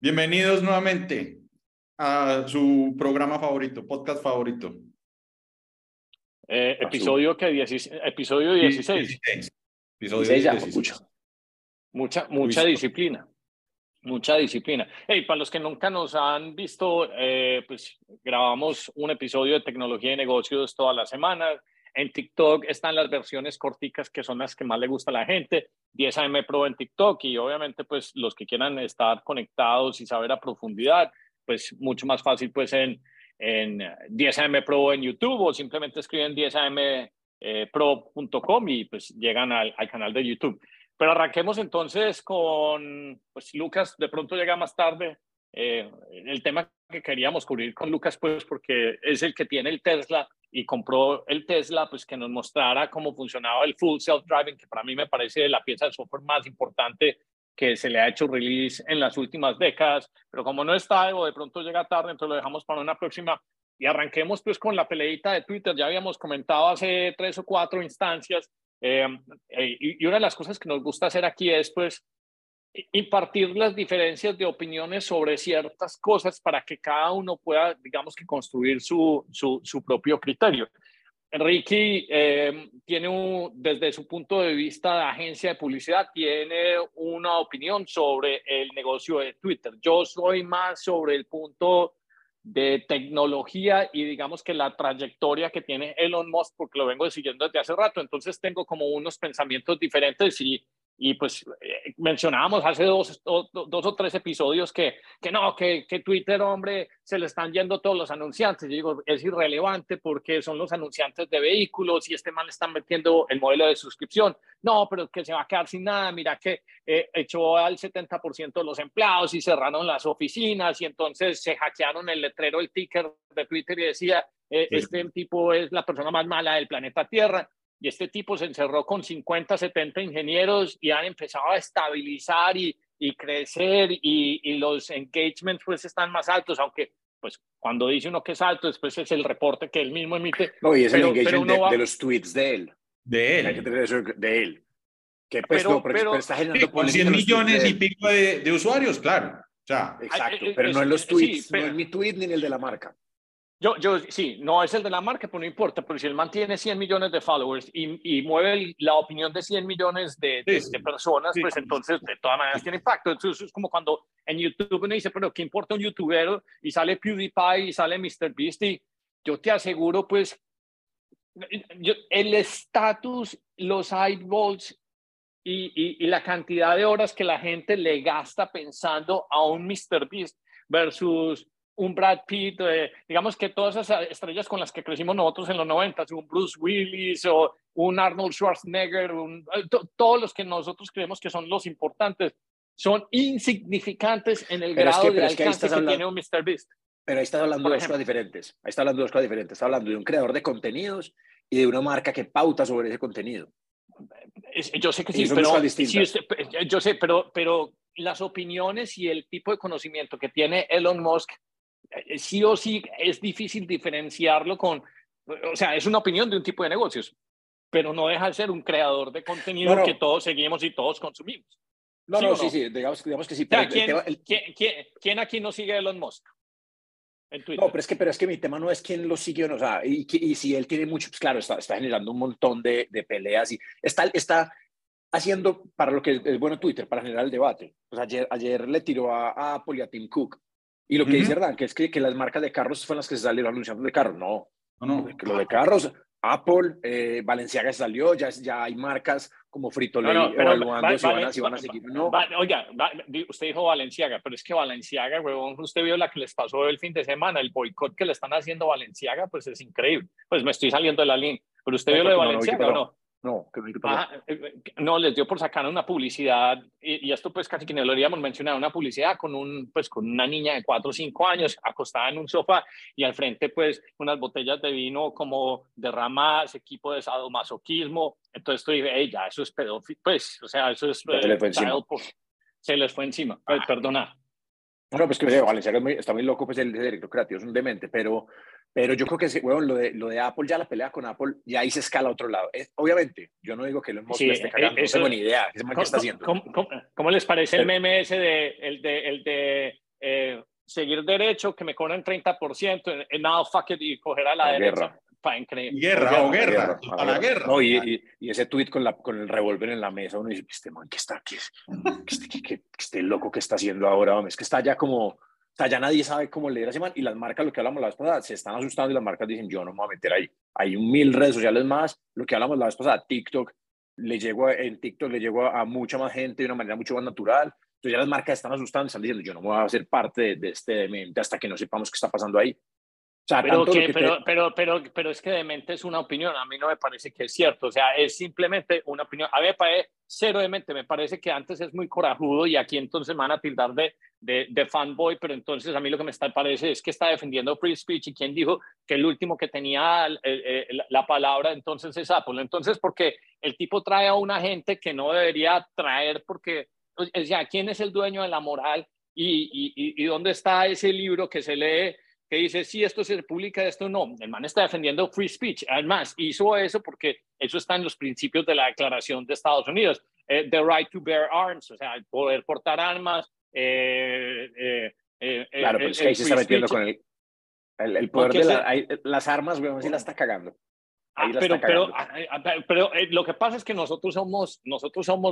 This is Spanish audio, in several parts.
Bienvenidos nuevamente a su programa favorito, podcast favorito. Episodio 16. Episodio 16. Mucha disciplina. Mucha disciplina. Hey, para los que nunca nos han visto, pues grabamos un episodio de tecnología y negocios todas las semanas. En TikTok están las versiones corticas que son las que más le gusta a la gente. 10AM Pro en TikTok y obviamente pues los que quieran estar conectados y saber a profundidad, pues mucho más fácil pues en 10AM Pro en YouTube o simplemente escriben 10AMPro.com y pues llegan al canal de YouTube. Pero arranquemos entonces con, pues Lucas de pronto llega más tarde, el tema que queríamos cubrir con Lucas pues porque es el que tiene el Tesla y compró el Tesla, pues que nos mostrara cómo funcionaba el full self-driving, que para mí me parece la pieza de software más importante que se le ha hecho release en las últimas décadas, pero como no está o de pronto llega tarde, entonces lo dejamos para una próxima y arranquemos pues con la peleita de Twitter. Ya habíamos comentado hace 3 o 4 instancias. Y una de las cosas que nos gusta hacer aquí es pues impartir las diferencias de opiniones sobre ciertas cosas para que cada uno pueda, digamos que construir su propio criterio. Ricky tiene desde su punto de vista de agencia de publicidad, tiene una opinión sobre el negocio de Twitter. Yo soy más sobre el punto de tecnología y digamos que la trayectoria que tiene Elon Musk, porque lo vengo siguiendo desde hace rato, entonces tengo como unos pensamientos diferentes y pues mencionábamos hace dos o tres episodios que Twitter, hombre, se le están yendo todos los anunciantes. Yo digo, es irrelevante porque son los anunciantes de vehículos y este man le están metiendo el modelo de suscripción. No, pero que se va a quedar sin nada. Mira que echó al 70% de los empleados y cerraron las oficinas y entonces se hackearon el letrero, el ticker de Twitter y decía, este tipo es la persona más mala del planeta Tierra. Y este tipo se encerró con 50, 70 ingenieros y han empezado a estabilizar y crecer y los engagements pues están más altos, aunque pues cuando dice uno que es alto, después es el reporte que él mismo emite. No, y es el engagement de los tweets de él. De él. Hay que tener eso de él. Que pues, pero está generando... Sí, con 100 millones y pico de usuarios, claro. O sea, exacto, pero no en los tweets, sí, pero, no en mi tweet ni en el de la marca. Yo sí, no es el de la marca, pero no importa, porque si el man tiene 100 millones de followers y mueve la opinión de 100 millones de personas, sí, pues entonces de todas maneras tiene impacto. Entonces es como cuando en YouTube uno dice, pero ¿qué importa un youtubero? Y sale PewDiePie y sale Mr. Beast y yo te aseguro pues el estatus, los eyeballs y la cantidad de horas que la gente le gasta pensando a un Mr. Beast versus... un Brad Pitt, digamos que todas esas estrellas con las que crecimos nosotros en los 90, un Bruce Willis o un Arnold Schwarzenegger, todos los que nosotros creemos que son los importantes, son insignificantes en el grado de alcance que tiene un Mr. Beast. Pero ahí estás hablando de dos cosas diferentes. Ahí estás hablando de dos cosas diferentes. Estás hablando de un creador de contenidos y de una marca que pauta sobre ese contenido. Yo sé que sí, pero las opiniones y el tipo de conocimiento que tiene Elon Musk sí o sí es difícil diferenciarlo con, o sea, es una opinión de un tipo de negocios, pero no deja de ser un creador de contenido que todos seguimos y todos consumimos. ¿Sí, digamos que sí. Pero o sea, ¿quién aquí no sigue a Elon Musk? En Twitter. No, pero es que mi tema no es quién lo sigue o no, o sea, y si él tiene mucho, pues claro, está generando un montón de peleas y está haciendo para lo que es bueno Twitter, para generar el debate. Pues ayer le tiró a Apple y a Tim Cook. Y lo que dice Hernán, que es que las marcas de carros fueron las que se salieron anunciando de carros. No. Lo de carros, Apple, Balenciaga salió, ya hay marcas como Frito-Lay van a seguir. Usted dijo Balenciaga, pero es que Balenciaga, huevón, usted vio la que les pasó el fin de semana, el boicot que le están haciendo a Balenciaga, pues es increíble. Pues me estoy saliendo de la línea. Pero usted vio lo de Balenciaga, ¿o no? No, les dio por sacar una publicidad, y esto pues casi que no lo habíamos mencionado, una publicidad con una niña de 4 o 5 años acostada en un sofá y al frente pues unas botellas de vino como derramadas, equipo de sadomasoquismo. Entonces tú dije, ya, eso es pedofilia, pues, o sea, eso es... Se les fue encima. Perdona. No, pues que Balenciaga está muy loco, pues el director creativo es un demente, pero yo creo que ese, bueno, lo de Apple, ya la pelea con Apple, ya ahí se escala a otro lado. Obviamente, yo no digo que Elon Musk le esté cagando, no tengo ni idea qué está haciendo. ¿Cómo les parece el meme ese de seguir derecho, que me cobran 30%, en nada, fuck it, y coger a la derecha? Guerra. Guerra. No, y ese tuit con el revólver en la mesa, uno dice, este man que está aquí, este loco que está haciendo ahora, hombre, es que está ya como, está ya nadie sabe cómo leer a ese man, y las marcas, lo que hablamos la vez pasada, se están asustando y las marcas dicen, yo no me voy a meter ahí. Hay 1.000 redes sociales más, lo que hablamos la vez pasada, TikTok, en TikTok le llegó a mucha más gente de una manera mucho más natural, entonces ya las marcas están asustando y están diciendo, yo no me voy a hacer parte de este demente hasta que no sepamos qué está pasando ahí. O sea, pero es que demente es una opinión, a mí no me parece que es cierto, o sea, es simplemente una opinión, a mí me parece cero demente, me parece que antes es muy corajudo y aquí entonces me van a tildar de fanboy, pero entonces a mí lo que me parece es que está defendiendo free speech y quien dijo que el último que tenía la palabra entonces es Apple, entonces porque el tipo trae a una gente que no debería traer porque, o sea, ¿quién es el dueño de la moral y dónde está ese libro que se lee? Que dice, sí, esto se publica, esto no. El man está defendiendo free speech. Además, hizo eso porque eso está en los principios de la Declaración de Estados Unidos. The right to bear arms, o sea, el poder portar armas. Claro, pero es que ahí se está metiendo con el poder de las armas, weón, sí la está cagando. Pero lo que pasa es que nosotros somos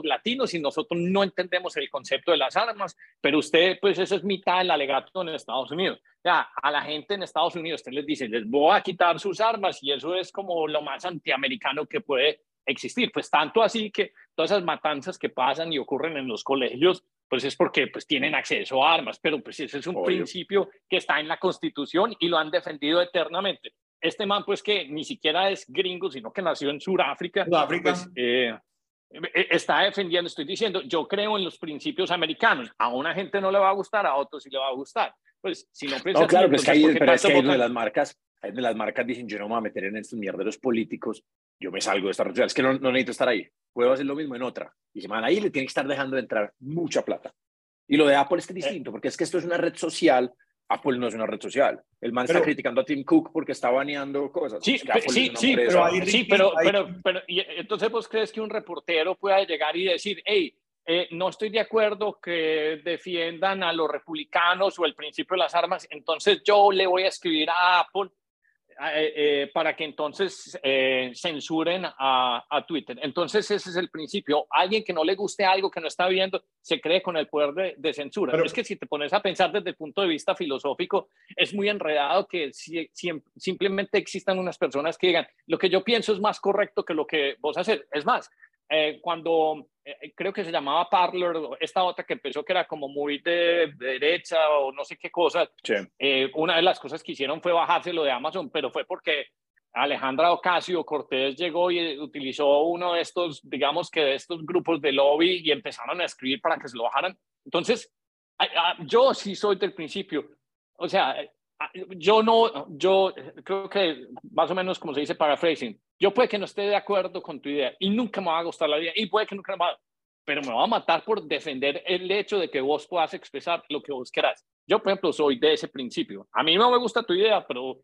latinos y nosotros no entendemos el concepto de las armas, pero usted, pues eso es mitad del alegato en Estados Unidos. O sea, a la gente en Estados Unidos usted les dice, les voy a quitar sus armas y eso es como lo más antiamericano que puede existir. Pues tanto así que todas esas matanzas que pasan y ocurren en los colegios, pues es porque pues tienen acceso a armas, pero pues ese es un principio que está en la Constitución y lo han defendido eternamente. Este man, pues, que ni siquiera es gringo, sino que nació en Sudáfrica. Pues, está defendiendo, estoy diciendo, yo creo en los principios americanos. A una gente no le va a gustar, a otros sí le va a gustar. Pues, si no piensa... No, claro, pero es que ahí de las marcas dicen, yo no me voy a meter en estos mierderos políticos, yo me salgo de esta red social. Es que no necesito estar ahí. Puedo hacer lo mismo en otra. Y se van ahí, le tienen que estar dejando de entrar mucha plata. Y lo de Apple es que es distinto, porque es que esto es una red social... Apple no es una red social. El man está criticando a Tim Cook porque está baneando cosas. Pero entonces vos crees que un reportero pueda llegar y decir, hey, no estoy de acuerdo que defiendan a los republicanos o el principio de las armas, entonces yo le voy a escribir a Apple para que entonces censuren a Twitter. Entonces ese es el principio. Alguien que no le guste algo que no está viendo se cree con el poder de censura. Pero es que si te pones a pensar desde el punto de vista filosófico, es muy enredado que simplemente existan unas personas que digan, lo que yo pienso es más correcto que lo que vos haces. Es más, cuando creo que se llamaba Parler, esta otra que empezó que era como muy de derecha o no sé qué cosa, sí. Una de las cosas que hicieron fue bajárselo de Amazon, pero fue porque Alejandra Ocasio-Cortez llegó y utilizó uno de estos, digamos que de estos grupos de lobby y empezaron a escribir para que se lo bajaran. Entonces, yo sí soy del principio, o sea, yo creo que más o menos como se dice paraphrasing, yo puede que no esté de acuerdo con tu idea y nunca me va a gustar la idea y puede que nunca me va a... pero me va a matar por defender el hecho de que vos puedas expresar lo que vos querás. Yo, por ejemplo, soy de ese principio. A mí no me gusta tu idea, pero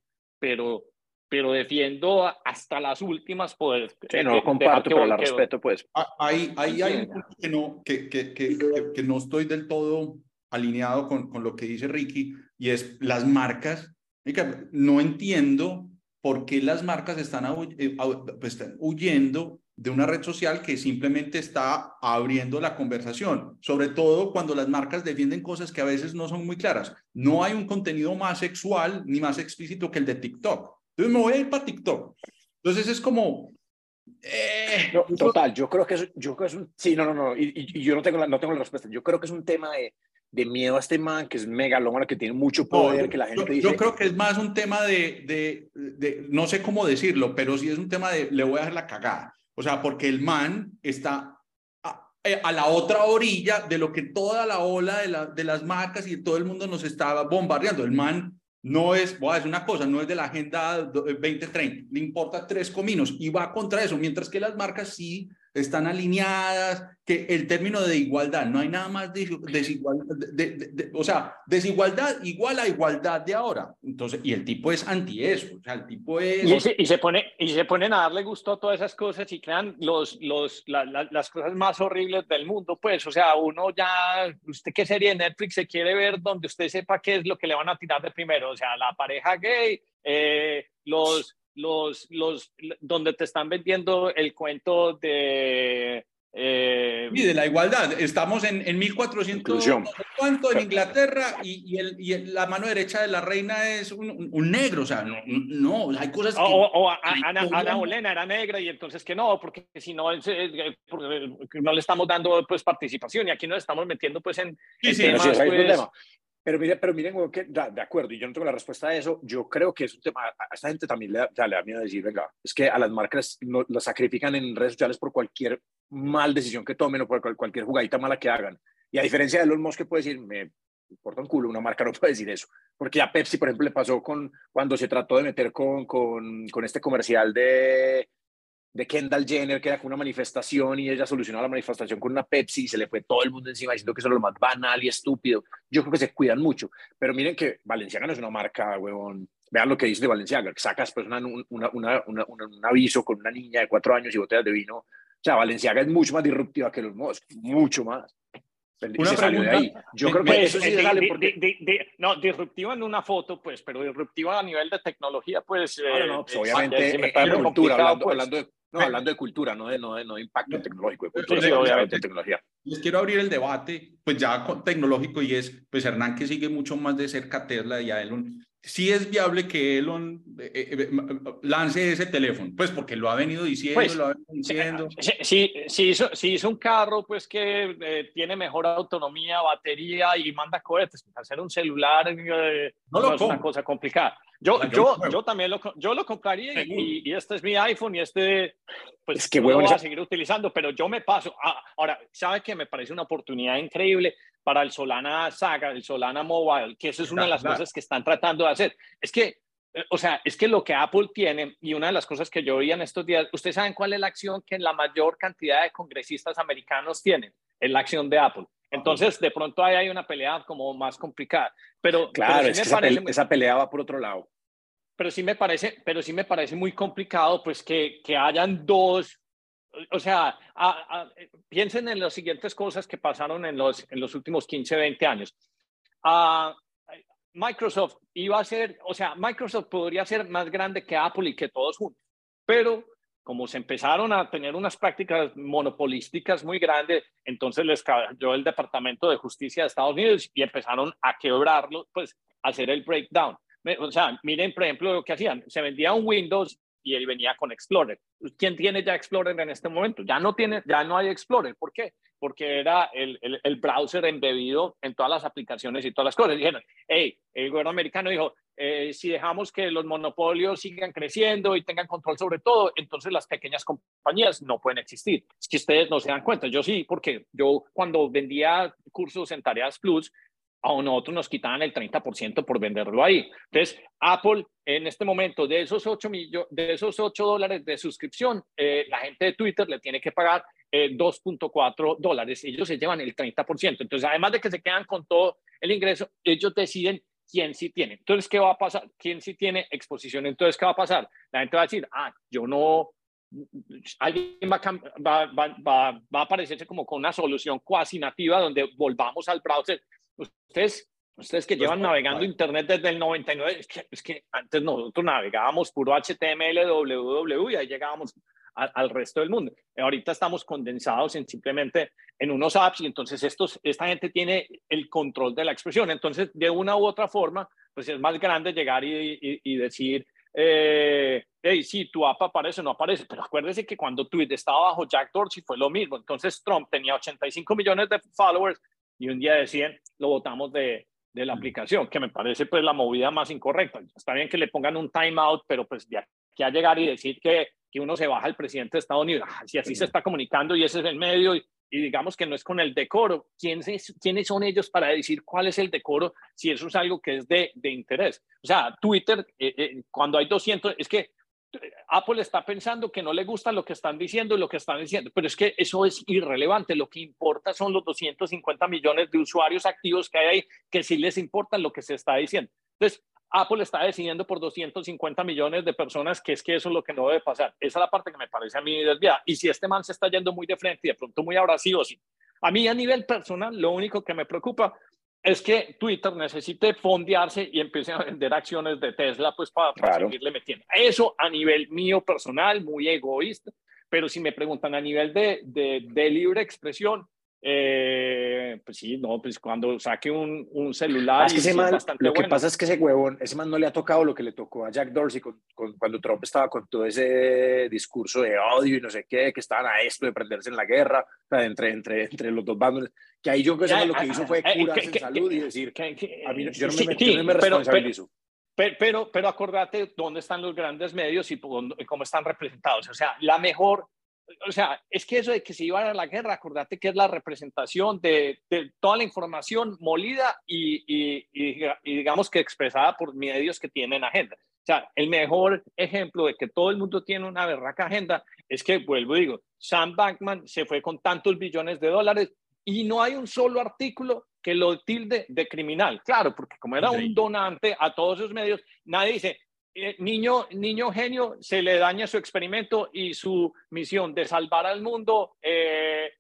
defiendo hasta las últimas poder. Sí, no lo comparto, pero la respeto, pues. Ahí hay un punto que no estoy del todo alineado con lo que dice Ricky, y es las marcas. No entiendo por qué las marcas están huyendo de una red social que simplemente está abriendo la conversación, sobre todo cuando las marcas defienden cosas que a veces no son muy claras. No hay un contenido más sexual ni más explícito que el de TikTok. Entonces me voy a ir para TikTok. Entonces es como... No, total, yo creo que es un... Sí, no. Y yo no tengo la respuesta. Yo creo que es un tema de miedo a este man que es megalómano, que tiene mucho poder, que la gente dice... Yo creo que es más un tema de no sé cómo decirlo, pero sí es un tema de le voy a dejar la cagada. O sea, porque el man está a la otra orilla de lo que toda la ola de las marcas y todo el mundo nos está bombardeando. El man no es, voy a decir una cosa, no es de la agenda 2030, le importa tres cominos y va contra eso, mientras que las marcas sí están alineadas, que el término de igualdad, no hay nada más desigualdad, o sea, desigualdad igual a igualdad de ahora. Entonces, y el tipo es anti eso, o sea, el tipo es... Y se ponen a darle gusto a todas esas cosas y crean las cosas más horribles del mundo, pues, o sea, uno ya, usted qué serie de Netflix se quiere ver donde usted sepa qué es lo que le van a tirar de primero, o sea, la pareja gay, donde te están vendiendo el cuento de... y de la igualdad. Estamos en 1400, no sé cuánto, en Inglaterra, y la mano derecha de la reina es un negro, o sea, no hay cosas que... Ana Bolena era negra y entonces que no, porque si no, no le estamos dando pues participación y aquí nos estamos metiendo pues en... Sí, temas. Pero miren, de acuerdo, y yo no tengo la respuesta a eso. Yo creo que es un tema, a esta gente también le da miedo decir, venga, es que a las marcas las sacrifican en redes sociales por cualquier mal decisión que tomen o por cualquier jugadita mala que hagan. Y a diferencia de Elon Musk, que puede decir, me importa un culo, una marca no puede decir eso. Porque a Pepsi, por ejemplo, le pasó cuando se trató de meter con este comercial de Kendall Jenner, que era con una manifestación y ella solucionó la manifestación con una Pepsi y se le fue todo el mundo encima diciendo que eso era lo más banal y estúpido. Yo creo que se cuidan mucho, pero miren que Balenciaga no es una marca, huevón. Vean lo que dice de Balenciaga, que sacas pues un aviso con una niña de 4 años y botellas de vino. O sea, Balenciaga es mucho más disruptiva que los Musk, mucho más. Una pregunta, de ahí. Yo creo que eso sí sale porque... No, disruptiva en una foto, pues, pero disruptiva a nivel de tecnología, pues... Pues, obviamente, en cultura, hablando de cultura, no de impacto tecnológico, de cultura, sí, obviamente de tecnología. Les quiero abrir el debate, pues ya con tecnológico, y es, pues Hernán, que sigue mucho más de cerca a Tesla y a Elon, ¿sí es viable que Elon lance ese teléfono? Pues porque lo ha venido diciendo, pues, Si hizo un carro, pues que tiene mejor autonomía, batería y manda cohetes. Hacer un celular no es una cosa complicada. Yo también lo compraría y este es mi iPhone y este pues es que voy a seguir utilizando, pero yo me paso. Ahora, ¿sabe qué? Me parece una oportunidad increíble para el Solana Saga, el Solana Mobile, que eso es una de las cosas que están tratando de hacer. Es que, o sea, es que lo que Apple tiene, y una de las cosas que yo veía en estos días, ¿ustedes saben cuál es la acción que la mayor cantidad de congresistas americanos tienen? Es la acción de Apple. Entonces, de pronto ahí hay una pelea como más complicada. Esa pelea va por otro lado. Pero sí me parece muy complicado pues que hayan dos. O sea, piensen en las siguientes cosas que pasaron en los últimos 15, 20 años. Microsoft iba a ser, o sea, Microsoft podría ser más grande que Apple y que todos juntos, pero como se empezaron a tener unas prácticas monopolísticas muy grandes, entonces les cayó el Departamento de Justicia de Estados Unidos y empezaron a quebrarlo, pues, a hacer el breakdown. O sea, miren, por ejemplo, lo que hacían. Se vendía un Windows y él venía con Explorer. ¿Quién tiene ya Explorer en este momento? Ya no hay Explorer. ¿Por qué? Porque era el browser embebido en todas las aplicaciones y todas las cosas. Dijeron, hey, el gobierno americano dijo, si dejamos que los monopolios sigan creciendo y tengan control sobre todo, entonces las pequeñas compañías no pueden existir. Es que ustedes no se dan cuenta. Yo sí, porque yo cuando vendía cursos en Tareas Plus, a nosotros nos quitaban el 30% por venderlo ahí. Entonces, Apple, en este momento, de esos $8 de suscripción, la gente de Twitter le tiene que pagar $2.4. Ellos se llevan el 30%. Entonces, además de que se quedan con todo el ingreso, ellos deciden quién sí tiene. Entonces, ¿qué va a pasar? ¿Quién sí tiene exposición? Entonces, ¿qué va a pasar? La gente va a decir, yo no... Alguien va a aparecerse como con una solución cuasi nativa donde volvamos al browser. Ustedes que llevan navegando Internet desde el 99, es que antes nosotros navegábamos puro HTML, www, y ahí llegábamos al resto del mundo. Ahorita estamos condensados simplemente en unos apps, y entonces esta gente tiene el control de la expresión. Entonces, de una u otra forma, pues es más grande llegar y decir, hey, sí, tu app aparece o no aparece, pero acuérdese que cuando Twitter estaba bajo Jack Dorsey fue lo mismo. Entonces, Trump tenía 85 millones de followers, y un día decían, lo botamos de la aplicación, que me parece pues la movida más incorrecta. Está bien que le pongan un timeout, pero pues de aquí a llegar y decir que uno se baja al presidente de Estados Unidos, si así se está comunicando y ese es el medio, y digamos que no es con el decoro. ¿Quiénes son ellos para decir cuál es el decoro si eso es algo que es de interés? O sea, Twitter, cuando hay 200, es que Apple está pensando que no le gusta lo que están diciendo y lo que están diciendo, pero es que eso es irrelevante. Lo que importa son los 250 millones de usuarios activos que hay ahí, que sí les importa lo que se está diciendo. Entonces, Apple está decidiendo por 250 millones de personas que eso es lo que no debe pasar. Esa es la parte que me parece a mí desviada. Y si este man se está yendo muy de frente y de pronto muy abrasivo, sí. A mí a nivel personal, lo único que me preocupa es que Twitter necesite fondearse y empiece a vender acciones de Tesla, pues para seguirle metiendo. Eso a nivel mío personal, muy egoísta. Pero si me preguntan a nivel de libre expresión, pues sí, no, pues cuando saque un celular. Es que ese man, lo que pasa es que ese huevón, ese man no le ha tocado lo que le tocó a Jack Dorsey cuando Trump estaba con todo ese discurso de odio y no sé qué, que estaban a esto de prenderse en la guerra, entre los dos bandos. Que ahí yo creo que lo que hizo fue curarse en salud y decir, a mí yo no me responsabilizo. Pero acordate dónde están los grandes medios y cómo están representados. O sea, la mejor... O sea, es que eso de que se iban a la guerra, acordate que es la representación de toda la información molida y digamos que expresada por medios que tienen agenda. O sea, el mejor ejemplo de que todo el mundo tiene una berraca agenda es que, vuelvo y digo, Sam Bankman se fue con tantos billones de dólares y no hay un solo artículo que lo tilde de criminal. Claro, porque como era un donante a todos esos medios, nadie dice... niño genio, se le daña su experimento y su misión de salvar al mundo es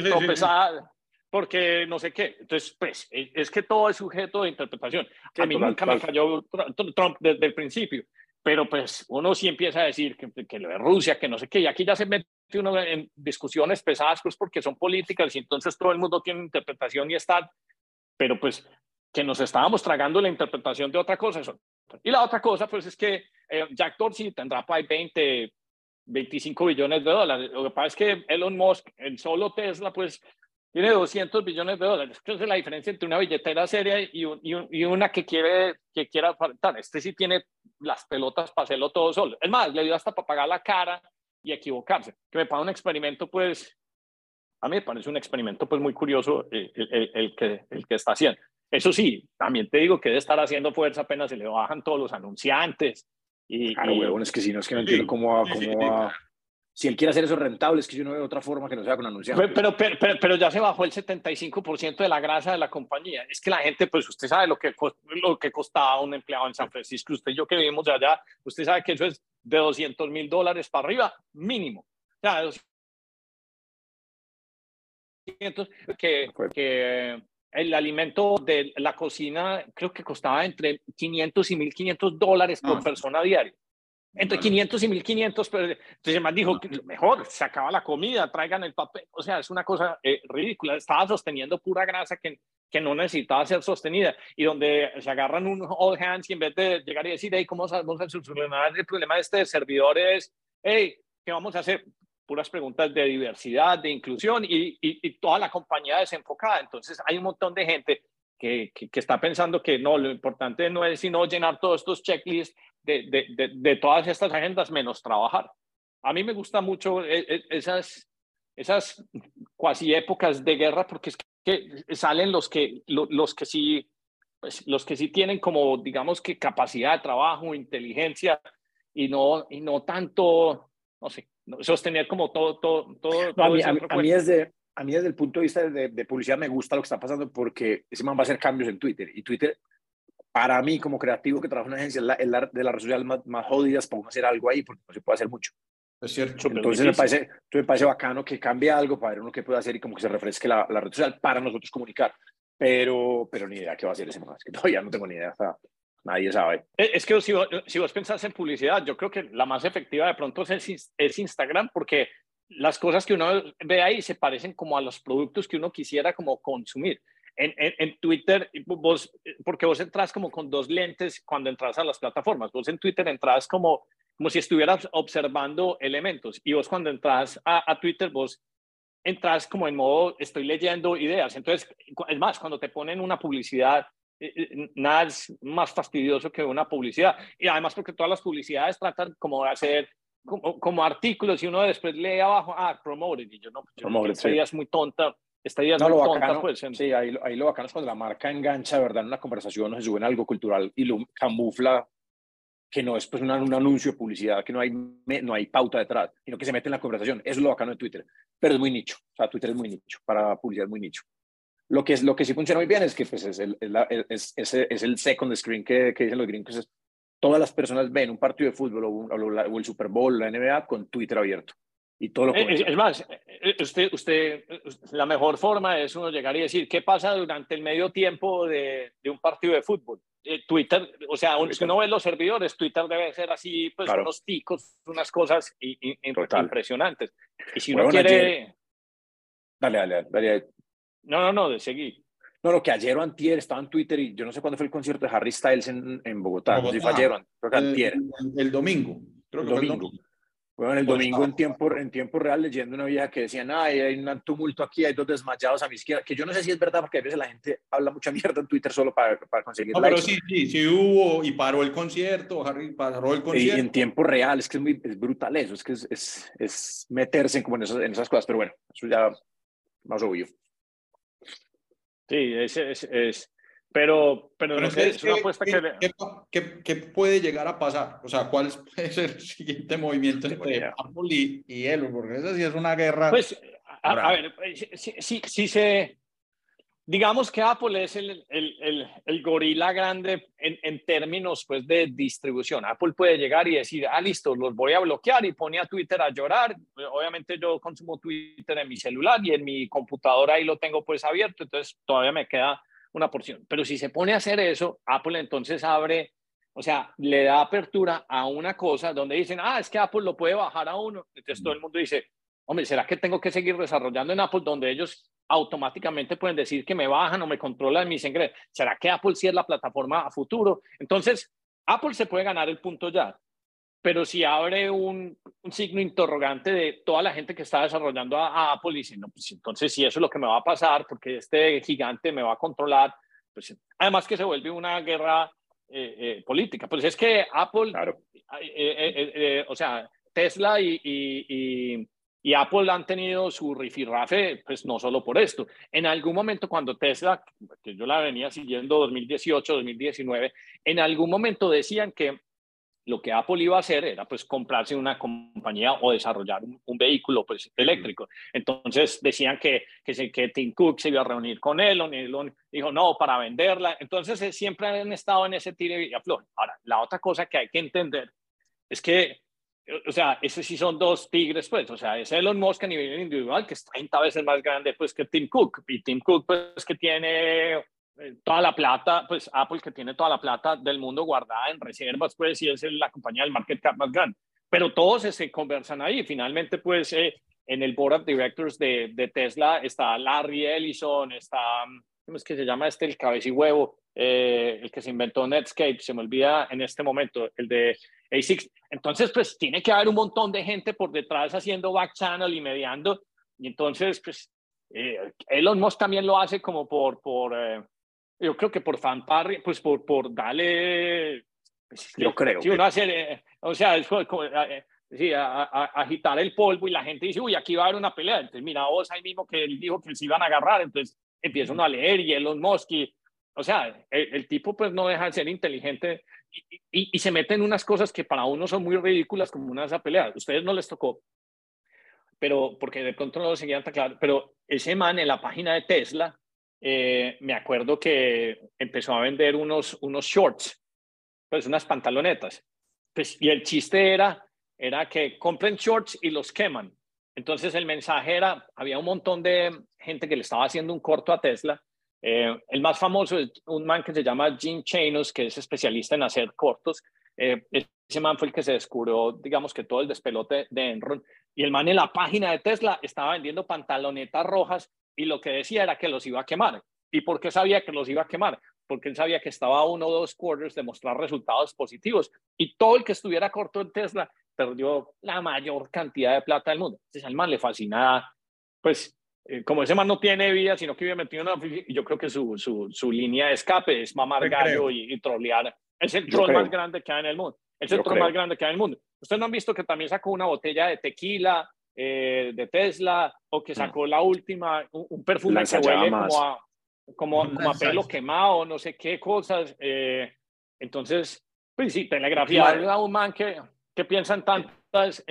tropezada porque no sé qué. Entonces, pues, es que todo es sujeto de interpretación. A mí nunca me cayó Trump desde el principio, pero pues uno sí empieza a decir que lo de Rusia, que no sé qué, y aquí ya se mete uno en discusiones pesadas pues porque son políticas y entonces todo el mundo tiene interpretación y está, pero pues... que nos estábamos tragando la interpretación de otra cosa. Y la otra cosa, pues, es que Jack Dorsey tendrá para 20, 25 billones de dólares. Lo que pasa es que Elon Musk, en solo Tesla, pues, tiene 200 billones de dólares. Entonces, la diferencia entre una billetera seria y una que quiera aparentar. Este sí tiene las pelotas para hacerlo todo solo. Es más, le dio hasta para pagar la cara y equivocarse. Que me paga un experimento, pues, a mí me parece un experimento, pues, muy curioso el que está haciendo. Eso sí, también te digo que debe estar haciendo fuerza apenas se le bajan todos los anunciantes. Claro, huevón, es que si no, es que no entiendo cómo va. Si él quiere hacer eso rentable, es que yo no veo otra forma que no sea con anunciantes. Pero ya se bajó el 75% de la grasa de la compañía. Es que la gente, pues usted sabe lo que costaba un empleado en San Francisco. Usted y yo que vivimos de allá, usted sabe que eso es de $200,000 para arriba, mínimo. O sea, que el alimento de la cocina creo que costaba entre $500 y $1,500 por persona diaria. Entre 500 y 1,500. Entonces, más dijo, mejor, se acaba la comida, traigan el papel. O sea, es una cosa ridícula. Estaba sosteniendo pura grasa que no necesitaba ser sostenida. Y donde se agarran unos all hands y en vez de llegar y decir, hey, ¿cómo vamos a solucionar el problema de este servidor? Es, hey, ¿qué vamos a hacer? Puras preguntas de diversidad, de inclusión y toda la compañía desenfocada. Entonces hay un montón de gente que está pensando que no, lo importante no es sino llenar todos estos checklists de todas estas agendas menos trabajar. A mí me gusta mucho esas cuasi épocas de guerra porque es que salen los que sí tienen como digamos que capacidad de trabajo, inteligencia y no tanto, no sé. Sostener como todo. No, a mí desde el punto de vista de publicidad me gusta lo que está pasando porque ese man va a hacer cambios en Twitter y Twitter para mí como creativo que trabaja en una agencia es la de las redes sociales más jodidas para hacer algo ahí porque no se puede hacer mucho. Es cierto. Entonces me parece bacano que cambie algo para ver uno qué puede hacer y como que se refresque la red social para nosotros comunicar, pero ni idea qué va a hacer ese man, es que todavía no tengo ni idea hasta... Nadie sabe. Es que si vos pensás en publicidad, yo creo que la más efectiva de pronto es Instagram, porque las cosas que uno ve ahí se parecen como a los productos que uno quisiera como consumir. En Twitter, porque vos entras como con dos lentes cuando entras a las plataformas. Vos en Twitter entras como si estuvieras observando elementos. Y vos cuando entras a Twitter, vos entras como en modo estoy leyendo ideas. Entonces, es más, cuando te ponen una publicidad, nada es más fastidioso que una publicidad y además porque todas las publicidades tratan como de hacer como artículos y uno después lee abajo promoted y yo no, promoted, esta idea es muy tonta, esta idea es muy tonta bacano, pues, sí, ahí lo bacano es cuando la marca engancha, ¿verdad? En una conversación se sube en algo cultural y lo camufla que no es pues un anuncio de publicidad, que no hay pauta detrás, sino que se mete en la conversación. Eso es lo bacano de Twitter, pero es muy nicho. O sea, Twitter es muy nicho, para publicidad es muy nicho. Lo que sí funciona muy bien es que pues, es el second screen que dicen los gringos. Es, todas las personas ven un partido de fútbol o el Super Bowl, la NBA, con Twitter abierto. Y todo lo es más, usted, la mejor forma es uno llegar y decir, ¿qué pasa durante el medio tiempo de un partido de fútbol? Twitter, o sea, si uno ve los servidores, Twitter debe ser así, pues claro, unos picos, unas cosas impresionantes. Y si uno quiere... Dale. No, de seguir. No, que ayer o antier estaba en Twitter y yo no sé cuándo fue el concierto de Harry Styles en Bogotá. No sé si fue ayer, creo que antier. El domingo. Creo que domingo. El domingo en tiempo real leyendo una vieja que decían, hay un tumulto aquí, hay dos desmayados a mi izquierda, que yo no sé si es verdad porque a veces la gente habla mucha mierda en Twitter solo para conseguir likes. Pero sí hubo y paró el concierto, Harry paró el concierto. Y en tiempo real, es que es brutal eso, es meterse en esas cosas, pero bueno, eso ya más obvio. Sí, pero no sé, es una apuesta que... ¿Qué puede llegar a pasar? O sea, ¿cuál es el siguiente movimiento entre Apple y Elon? Porque esa sí es una guerra... Pues, a ver, si se... Digamos que Apple es el gorila grande en términos pues, de distribución. Apple puede llegar y decir, listo, los voy a bloquear, y pone a Twitter a llorar. Obviamente yo consumo Twitter en mi celular y en mi computadora ahí lo tengo pues abierto, entonces todavía me queda una porción. Pero si se pone a hacer eso, Apple entonces abre, o sea, le da apertura a una cosa donde dicen, es que Apple lo puede bajar a uno. Entonces todo el mundo dice, hombre, ¿será que tengo que seguir desarrollando en Apple donde ellos... automáticamente pueden decir que me bajan o me controlan mis ingresos? ¿Será que Apple sí es la plataforma a futuro? Entonces, Apple se puede ganar el punto ya, pero si abre un signo interrogante de toda la gente que está desarrollando a Apple y dice, no, pues entonces si eso es lo que me va a pasar, porque este gigante me va a controlar, pues además que se vuelve una guerra política. Pues es que Apple, claro, o sea, Tesla y Apple han tenido su rifirrafe, pues no solo por esto. En algún momento cuando Tesla, que yo la venía siguiendo 2018, 2019, en algún momento decían que lo que Apple iba a hacer era pues comprarse una compañía o desarrollar un vehículo pues eléctrico. Entonces decían que Tim Cook se iba a reunir con Elon, y Elon dijo no, para venderla. Entonces siempre han estado en ese tiro y afloje. Ahora, la otra cosa que hay que entender es que, o sea, esos sí son dos tigres, pues. O sea, es Elon Musk a nivel individual, que es 30 veces más grande, pues, que Tim Cook. Y Tim Cook, pues, que tiene toda la plata, pues, Apple, que tiene toda la plata del mundo guardada en reservas, pues, y es la compañía del market cap más grande. Pero todos se conversan ahí. Finalmente, pues, en el board of directors de Tesla está Larry Ellison, está, ¿cómo es que se llama este? El cabecihuevo, el que se inventó Netscape, se me olvida en este momento, el de... A6. Entonces, pues tiene que haber un montón de gente por detrás haciendo back channel y mediando. Y entonces, pues Elon Musk también lo hace como por yo creo que por fanparry, pues por darle, pues, yo creo. Si uno hace, o sea, es como, sí, agitar el polvo y la gente dice, uy, aquí va a haber una pelea. Entonces, mira vos ahí mismo que él dijo que se iban a agarrar. Entonces, empieza uno a leer y Elon Musk y, o sea, el tipo pues no deja de ser inteligente y se mete en unas cosas que para uno son muy ridículas, como una de esas peleas. A ustedes no les tocó, pero porque de pronto no lo seguían tan claro. Pero ese man en la página de Tesla, me acuerdo que empezó a vender unos shorts, pues unas pantalonetas. Pues, y el chiste era que compren shorts y los queman. Entonces el mensaje era, había un montón de gente que le estaba haciendo un corto a Tesla. El más famoso es un man que se llama Jim Chanos, que es especialista en hacer cortos. Ese man fue el que se descubrió, digamos, que todo el despelote de Enron. Y el man en la página de Tesla estaba vendiendo pantalonetas rojas y lo que decía era que los iba a quemar. ¿Y por qué sabía que los iba a quemar? Porque él sabía que estaba a 1 o 2 quarters de mostrar resultados positivos. Y todo el que estuviera corto en Tesla perdió la mayor cantidad de plata del mundo. Entonces al man le fascina, pues... como ese man no tiene vida, sino que vive metido en una oficina, yo creo que su línea de escape es mamar gallo y trolear. Es el troll más grande que hay en el mundo. Es el troll más grande que hay en el mundo. Ustedes no han visto que también sacó una botella de tequila de Tesla, o que sacó la última, un perfume que huele como a pelo quemado, no sé qué cosas. Entonces, Pues sí, telegrafiado, man que piensa en tantas,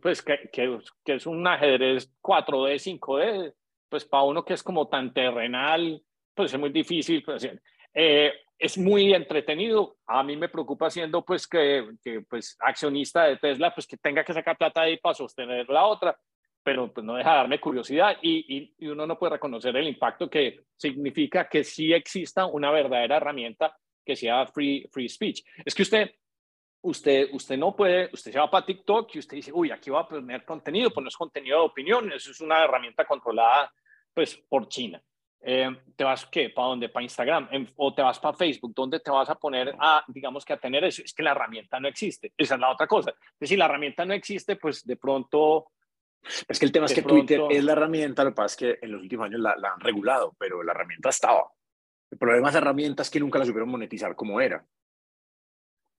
pues que es un ajedrez 4D, 5D, pues para uno que es como tan terrenal, pues es muy difícil. Pues, es muy entretenido. A mí me preocupa siendo pues que pues accionista de Tesla, pues que tenga que sacar plata ahí para sostener la otra, pero pues no deja de darme curiosidad y uno no puede reconocer el impacto que significa que sí exista una verdadera herramienta que sea free speech. Es que usted no puede, usted se va para TikTok y usted dice, uy, aquí va a poner contenido, pues no es contenido de opinión, eso es una herramienta controlada pues por China. ¿Te vas qué? ¿Para dónde? ¿Para Instagram? ¿O te vas para Facebook? ¿Dónde te vas a poner a, digamos que a tener eso? Es que la herramienta no existe. Esa es la otra cosa. Entonces, si la herramienta no existe, pues de pronto... Es que el tema es que Twitter es la herramienta, lo que pasa es que en los últimos años la han regulado, pero la herramienta estaba. El problema de las herramientas es que nunca la supieron monetizar como era.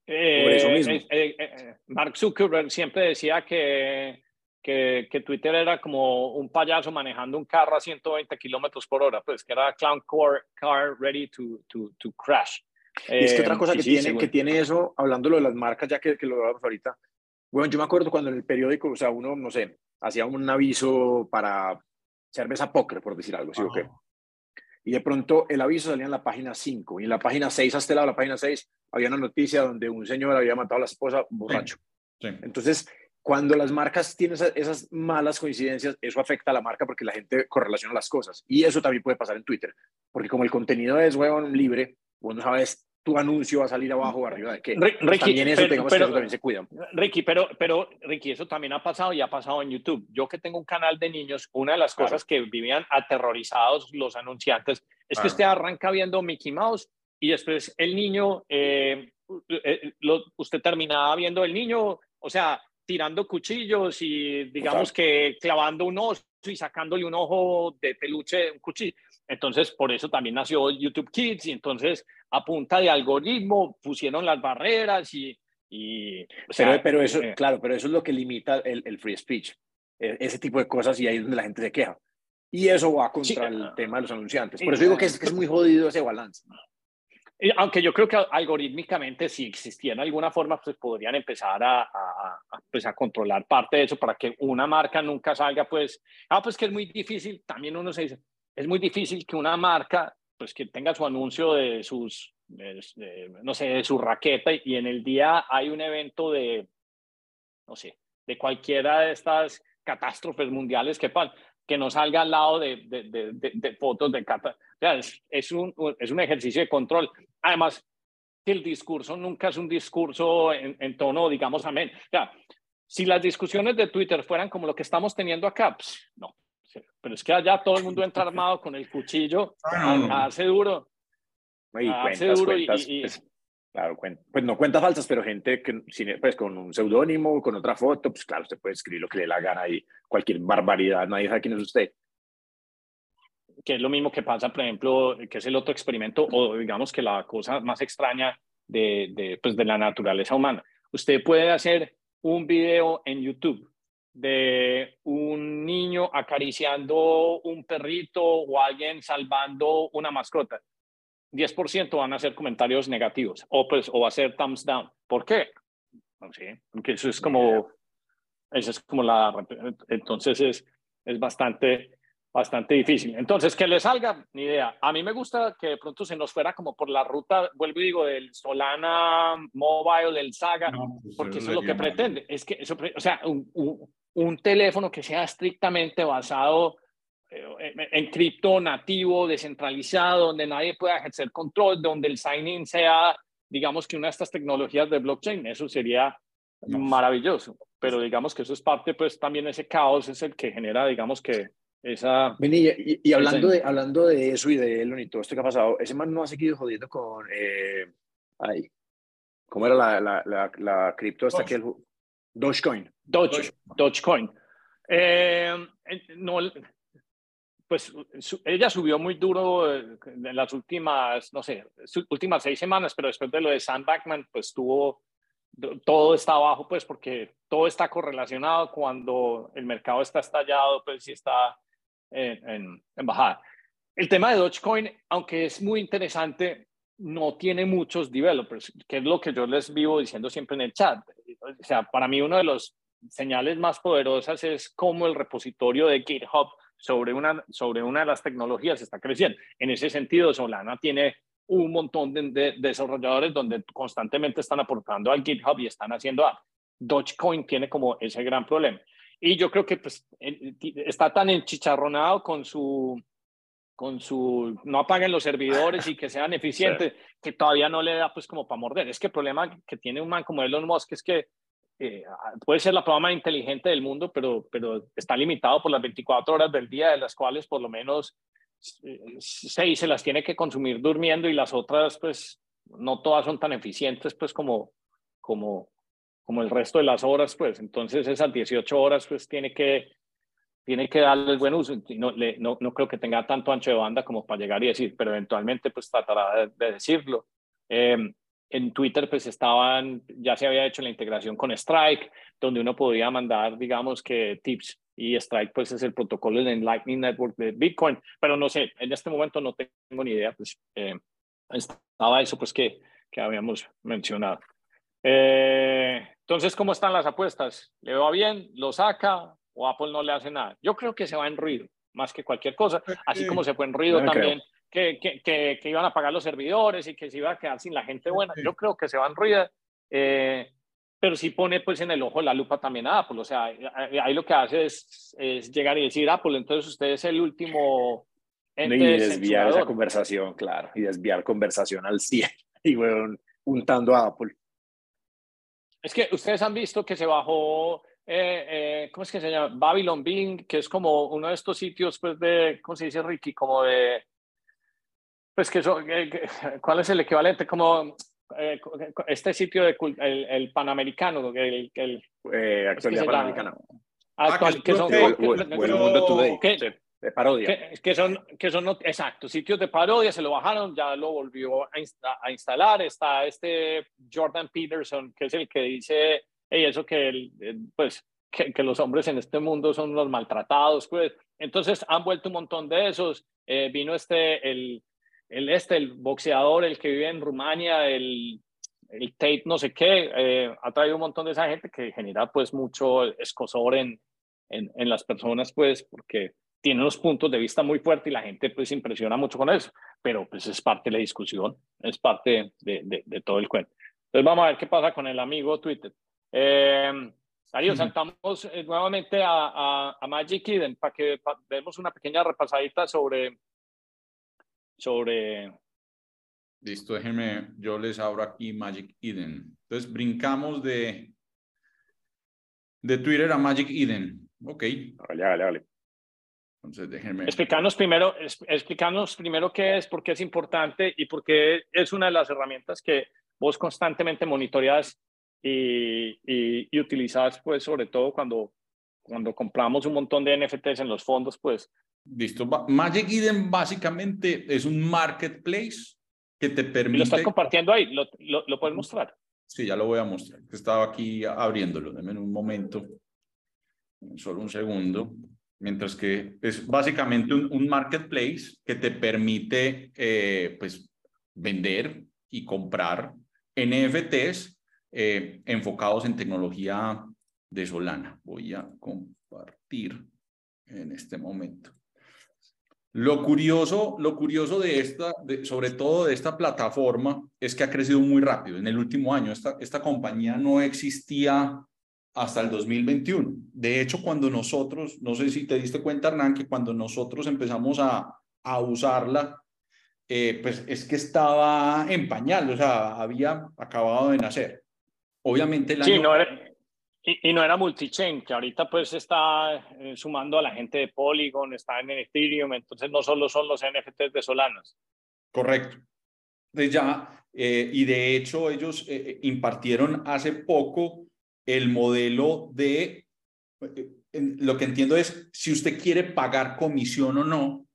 Por eso mismo. Mark Zuckerberg siempre decía que Twitter era como un payaso manejando un carro a 120 km/h, pues que era clown car ready to crash. Y es que otra cosa que tiene eso, hablándolo de las marcas, ya que lo hablamos ahorita, bueno, yo me acuerdo cuando en el periódico, o sea, uno, no sé, hacía un aviso para cerveza póker, por decir algo, ¿sí o qué? Y de pronto el aviso salía en la página 5, y en la página 6, hasta el lado de la página 6, había una noticia donde un señor había matado a la esposa borracho. Sí, sí. Entonces, cuando las marcas tienen esas malas coincidencias, eso afecta a la marca porque la gente correlaciona las cosas. Y eso también puede pasar en Twitter. Porque como el contenido es libre, vos no sabes tu anuncio va a salir abajo o arriba de qué. Ricky, también eso, pero eso también se cuida. Ricky, Ricky, eso también ha pasado y ha pasado en YouTube. Yo que tengo un canal de niños, una de las cosas que vivían aterrorizados los anunciantes es que usted arranca viendo Mickey Mouse y después el niño, usted terminaba viendo el niño, o sea, tirando cuchillos y digamos que clavando un oso y sacándole un ojo de peluche, un cuchillo. Entonces, por eso también nació YouTube Kids y entonces a punta de algoritmo pusieron las barreras y o sea, pero eso, claro, pero eso es lo que limita el free speech, ese tipo de cosas, y ahí es donde la gente se queja. Y eso va contra el tema de los anunciantes. Por eso digo que es muy jodido ese balance. Aunque yo creo que algorítmicamente, si existiera alguna forma, pues podrían empezar a controlar parte de eso para que una marca nunca salga, pues... pues que es muy difícil, también uno se dice, es muy difícil que una marca, pues que tenga su anuncio de sus, no sé, de su raqueta y en el día hay un evento de, no sé, de cualquiera de estas catástrofes mundiales que no salga al lado de fotos de catástrofes. O sea, es un ejercicio de control. Además, que el discurso nunca es un discurso en tono, digamos, amén. O sea, si las discusiones de Twitter fueran como lo que estamos teniendo acá, pues, no. Pero es que allá todo el mundo entra armado con el cuchillo, hace duro. Y cuentas, pues, claro, pues no cuentas falsas, pero gente que pues, con un seudónimo, con otra foto, pues claro, usted puede escribir lo que le dé la gana y cualquier barbaridad, nadie sabe quién es usted. Que es lo mismo que pasa, por ejemplo, que es el otro experimento, o digamos que la cosa más extraña de la naturaleza humana. Usted puede hacer un video en YouTube de un niño acariciando un perrito o alguien salvando una mascota, 10% van a ser comentarios negativos o va a ser thumbs down. ¿Por qué? Sí, porque eso es como la... Entonces es bastante difícil. Entonces, que le salga, ni idea. A mí me gusta que de pronto se nos fuera como por la ruta, vuelvo y digo, del Solana Mobile, del Saga, porque eso es lo que pretende. Es que eso, o sea, un teléfono que sea estrictamente basado en cripto nativo, descentralizado, donde nadie pueda ejercer control, donde el sign-in sea, digamos que una de estas tecnologías de blockchain, eso sería maravilloso. Pero digamos que eso es parte, pues también ese caos es el que genera, digamos que y hablando de eso y de Elon y todo esto que ha pasado, ese man no ha seguido jodiendo con ¿cómo era la cripto hasta que Dogecoin? Dogecoin. No, pues ella subió muy duro en las últimas, no sé, últimas 6 semanas, pero después de lo de Sam Bankman, pues tuvo... Todo está abajo, pues, porque todo está correlacionado. Cuando el mercado está estallado, pues sí está en bajada. El tema de Dogecoin, aunque es muy interesante, no tiene muchos developers, que es lo que yo les vivo diciendo siempre en el chat. O sea, para mí una de las señales más poderosas es cómo el repositorio de GitHub sobre una de las tecnologías está creciendo. En ese sentido, Solana tiene un montón de desarrolladores donde constantemente están aportando al GitHub y están haciendo apps. Dogecoin tiene como ese gran problema. Y yo creo que pues, está tan enchicharronado con su no apaguen los servidores y que sean eficientes, sí, que todavía no le da pues como para morder. Es que el problema que tiene un man como Elon Musk es que puede ser la persona más inteligente del mundo, pero está limitado por las 24 horas del día, de las cuales por lo menos 6 se las tiene que consumir durmiendo y las otras pues no todas son tan eficientes pues como el resto de las horas, pues. Entonces esas 18 horas pues tiene que darle buen uso. No creo que tenga tanto ancho de banda como para llegar y decir, pero eventualmente pues tratará de decirlo. En Twitter pues ya se había hecho la integración con Strike, donde uno podía mandar, digamos, que tips, y Strike pues es el protocolo del Lightning Network de Bitcoin, pero no sé, en este momento no tengo ni idea, pues estaba eso pues que habíamos mencionado. Entonces, ¿cómo están las apuestas? ¿Le va bien? ¿Lo saca? ¿O Apple no le hace nada? Yo creo que se va en ruido, más que cualquier cosa, así como se fue en ruido también que iban a pagar los servidores y que se iba a quedar sin la gente buena. Yo creo que se va en ruido, pero sí pone pues en el ojo la lupa también a Apple. O sea, ahí lo que hace es llegar y decir, Apple, entonces usted es el último ente y desviar esa conversación, claro, y desviar conversación al 100 y bueno, untando a Apple. Es que ustedes han visto que se bajó, ¿cómo es que se llama? Babylon Bean, que es como uno de estos sitios, pues, de, ¿cómo se dice, Ricky? Como de, pues, que eso, ¿cuál es el equivalente? Como este sitio, el Panamericano, el Actualidad Panamericana. Que son, o el Mundo Today, de parodia. Que son, exacto, sitios de parodia, se lo bajaron, ya lo volvió a instalar. Está este Jordan Peterson, que es el que dice, hey, eso que los hombres en este mundo son los maltratados, pues. Entonces han vuelto un montón de esos. Vino el boxeador, el que vive en Rumania, el Tate no sé qué, ha traído un montón de esa gente que genera pues mucho escozor en las personas, pues, porque tiene unos puntos de vista muy fuertes y la gente pues se impresiona mucho con eso, pero pues es parte de la discusión, es parte de todo el cuento. Entonces vamos a ver qué pasa con el amigo Twitter. Darío, saltamos nuevamente a Magic Eden para que demos una pequeña repasadita sobre... Listo, déjenme, yo les abro aquí Magic Eden. Entonces brincamos de Twitter a Magic Eden. Ok. Vale. Entonces, déjenme... Explicarnos primero qué es, por qué es importante y por qué es una de las herramientas que vos constantemente monitoreas y utilizas, pues, sobre todo cuando compramos un montón de NFTs en los fondos, pues. Listo. Magic Eden básicamente es un marketplace que te permite... Lo estás compartiendo ahí, ¿lo puedes mostrar? Sí, ya lo voy a mostrar. Estaba aquí abriéndolo, denme un momento, solo un segundo. Mientras que es básicamente un marketplace que te permite pues vender y comprar NFTs enfocados en tecnología de Solana. Voy a compartir en este momento. Lo curioso de esta, sobre todo de esta plataforma, es que ha crecido muy rápido. En el último año, esta compañía no existía hasta el 2021. De hecho, cuando nosotros, no sé si te diste cuenta, Hernán, que cuando nosotros empezamos a usarla, pues es que estaba en pañal, o sea, había acabado de nacer. Obviamente el año... Sí, no era multichain, que ahorita pues está sumando a la gente de Polygon, está en Ethereum, entonces no solo son los NFTs de Solana. Correcto. Entonces ya, y de hecho ellos impartieron hace poco el modelo de, lo que entiendo es si usted quiere pagar comisión o no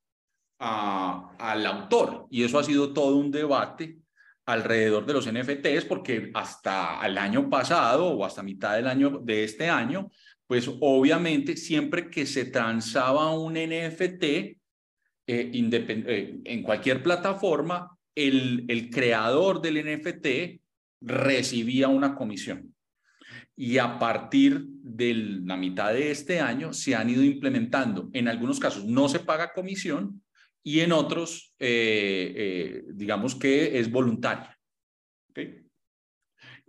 al autor. Y eso ha sido todo un debate alrededor de los NFTs, porque hasta el año pasado o hasta mitad del año de este año, pues obviamente siempre que se transaba un NFT en cualquier plataforma, el creador del NFT recibía una comisión. Y a partir de la mitad de este año se han ido implementando. En algunos casos no se paga comisión y en otros, digamos que es voluntaria. ¿Okay?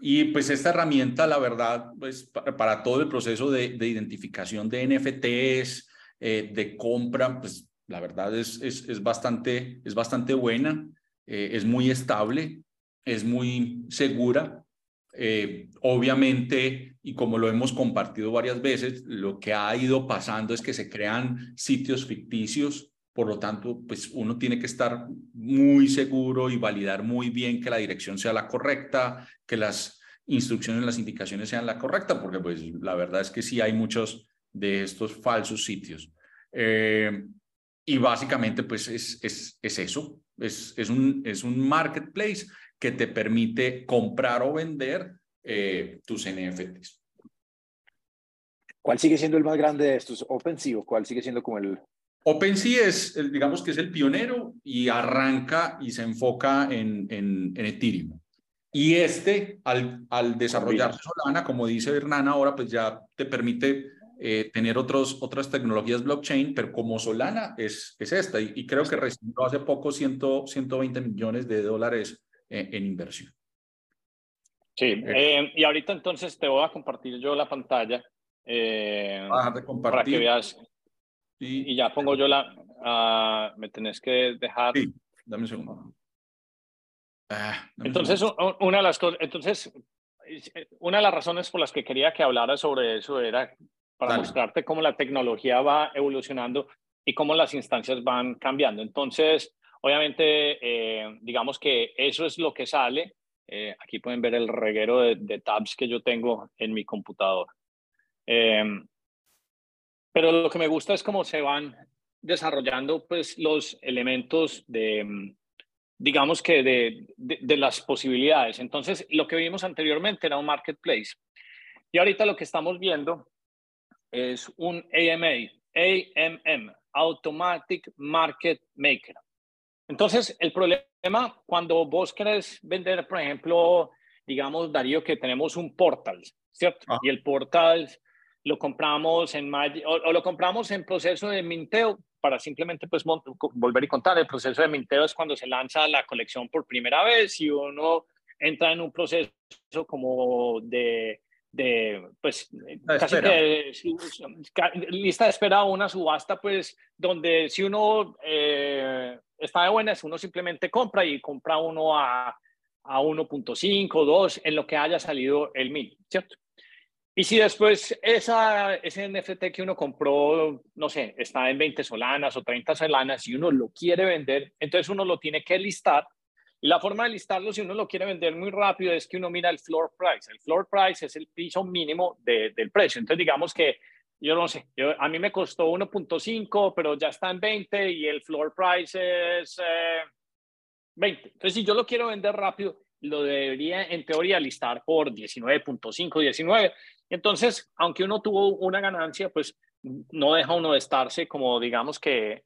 Y pues esta herramienta, la verdad, pues para todo el proceso de identificación de NFTs, de compra, pues la verdad es bastante buena, es muy estable, es muy segura. Obviamente, y como lo hemos compartido varias veces, lo que ha ido pasando es que se crean sitios ficticios, por lo tanto, pues uno tiene que estar muy seguro y validar muy bien que la dirección sea la correcta, que las instrucciones, las indicaciones sean la correcta, porque pues la verdad es que sí hay muchos de estos falsos sitios. Y básicamente pues es eso, es un marketplace que te permite comprar o vender tus NFTs. ¿Cuál sigue siendo el más grande de estos? ¿OpenSea o cuál sigue siendo como el...? OpenSea es, digamos que es el pionero y arranca y se enfoca en Ethereum. Y este, al desarrollar Solana, como dice Hernán ahora, pues ya te permite tener otras tecnologías blockchain, pero como Solana es esta. Y creo que recibió hace poco 120 millones de dólares en inversión. Sí, y ahorita entonces te voy a compartir yo la pantalla para que veas y ya pongo yo la... me tenés que dejar... Sí, dame un segundo. Entonces, una de las cosas, entonces, una de las razones por las que quería que hablara sobre eso era para mostrarte cómo la tecnología va evolucionando y cómo las instancias van cambiando. Entonces, obviamente, digamos que eso es lo que sale. Aquí pueden ver el reguero de tabs que yo tengo en mi computadora. Pero lo que me gusta es cómo se van desarrollando pues, los elementos de, digamos que de las posibilidades. Entonces, lo que vimos anteriormente era un marketplace. Y ahorita lo que estamos viendo es un AMM, Automatic Market Maker. Entonces, el problema cuando vos querés vender, por ejemplo, digamos, Darío, que tenemos un portal, ¿cierto? Ah. Y el portal lo compramos en Magic, o lo compramos en proceso de minteo, para simplemente pues volver y contar. El proceso de minteo es cuando se lanza la colección por primera vez y uno entra en un proceso como de pues casi que lista de espera, una subasta, pues donde si uno está de buenas, uno simplemente compra y compra uno a 1.5, 2, en lo que haya salido el 1000, ¿cierto? Y si después ese NFT que uno compró, no sé, está en 20 solanas o 30 solanas y uno lo quiere vender, entonces uno lo tiene que listar. Y la forma de listarlo, si uno lo quiere vender muy rápido, es que uno mira el floor price. El floor price es el piso mínimo del precio. Entonces, digamos que, yo no sé, a mí me costó 1.5, pero ya está en 20 y el floor price es 20. Entonces, si yo lo quiero vender rápido, lo debería, en teoría, listar por 19.5, 19. Entonces, aunque uno tuvo una ganancia, pues no deja uno de estarse como, digamos que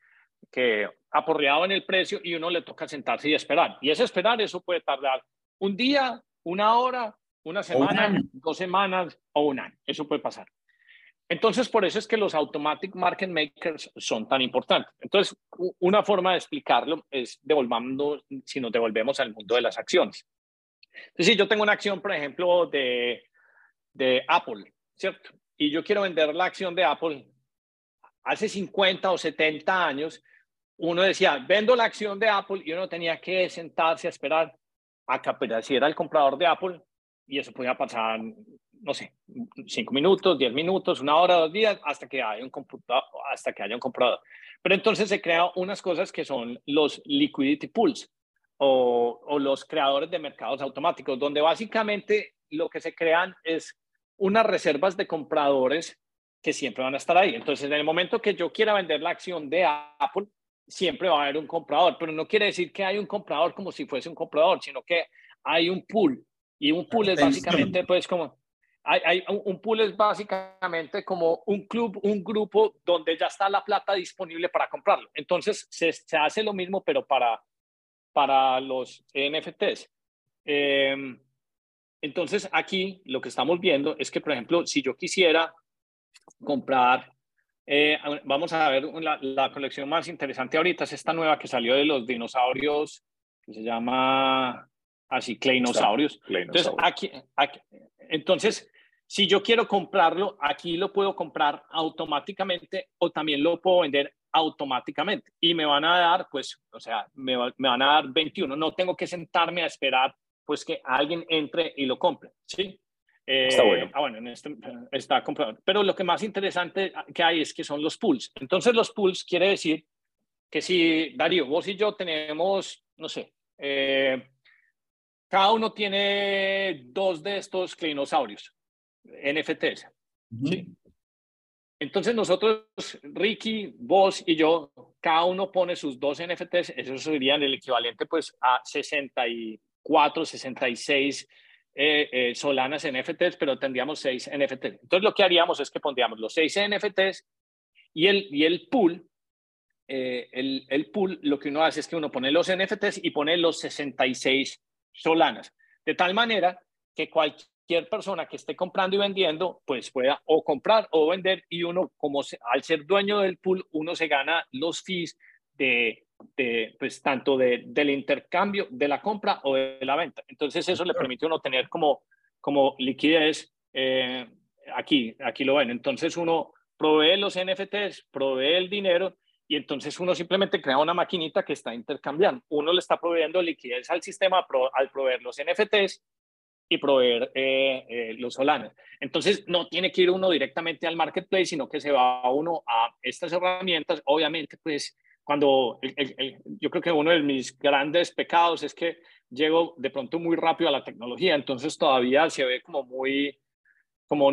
aporreado en el precio, y uno le toca sentarse y esperar. Y ese esperar, eso puede tardar un día, una hora, una semana, dos semanas o un año. Eso puede pasar. Entonces, por eso es que los automatic market makers son tan importantes. Entonces, una forma de explicarlo es si nos devolvemos al mundo de las acciones. Entonces, si yo tengo una acción, por ejemplo, de Apple, ¿cierto? Y yo quiero vender la acción de Apple. Hace 50 o 70 años, uno decía, vendo la acción de Apple, y uno tenía que sentarse a esperar a que apareciera el comprador de Apple, y eso podía pasar, no sé, 5 minutos, 10 minutos, una hora, 2 días, hasta que haya un comprador. Pero entonces se crean unas cosas que son los liquidity pools o los creadores de mercados automáticos, donde básicamente lo que se crean es unas reservas de compradores que siempre van a estar ahí. Entonces, en el momento que yo quiera vender la acción de Apple, siempre va a haber un comprador, pero no quiere decir que hay un comprador como si fuese un comprador, sino que hay un pool, y un pool es básicamente pues como un pool es básicamente como un club, un grupo donde ya está la plata disponible para comprarlo. Entonces se hace lo mismo, pero para para los NFTs. Entonces aquí lo que estamos viendo es que, por ejemplo, si yo quisiera comprar, vamos a ver la colección más interesante ahorita, es esta nueva que salió de los dinosaurios, que se llama así, Cleynosaurios. Entonces, entonces, si yo quiero comprarlo, aquí lo puedo comprar automáticamente o también lo puedo vender automáticamente. Y me van a dar, pues, o sea, me van a dar 21. No tengo que sentarme a esperar, pues, que alguien entre y lo compre, ¿sí? Está bueno. En este está comprado. Pero lo que más interesante que hay es que son los pools. Entonces, los pools quiere decir que si, Darío, vos y yo tenemos, no sé, cada uno tiene 2 de estos Cleynosaurios, NFTs. Uh-huh. ¿Sí? Entonces nosotros, Ricky, vos y yo, cada uno pone sus 2 NFTs, esos serían el equivalente pues a 64, 66 Solanas NFTs, pero tendríamos 6 NFTs. Entonces lo que haríamos es que pondríamos los 6 NFTs y el pool. El pool, lo que uno hace es que uno pone los NFTs y pone los 66 Solanas, de tal manera que cualquier persona que esté comprando y vendiendo, pues pueda o comprar o vender, y uno, como al ser dueño del pool, uno se gana los fees pues tanto del intercambio, de la compra o de la venta. Entonces eso le permite a uno tener como liquidez. Aquí lo ven. Entonces uno provee los NFTs, provee el dinero, y entonces uno simplemente crea una maquinita que está intercambiando. Uno le está proveyendo liquidez al sistema al proveer los NFTs y proveer los Solanas. Entonces no tiene que ir uno directamente al marketplace, sino que se va uno a estas herramientas. Obviamente, pues cuando yo creo que uno de mis grandes pecados es que llego de pronto muy rápido a la tecnología, entonces todavía se ve como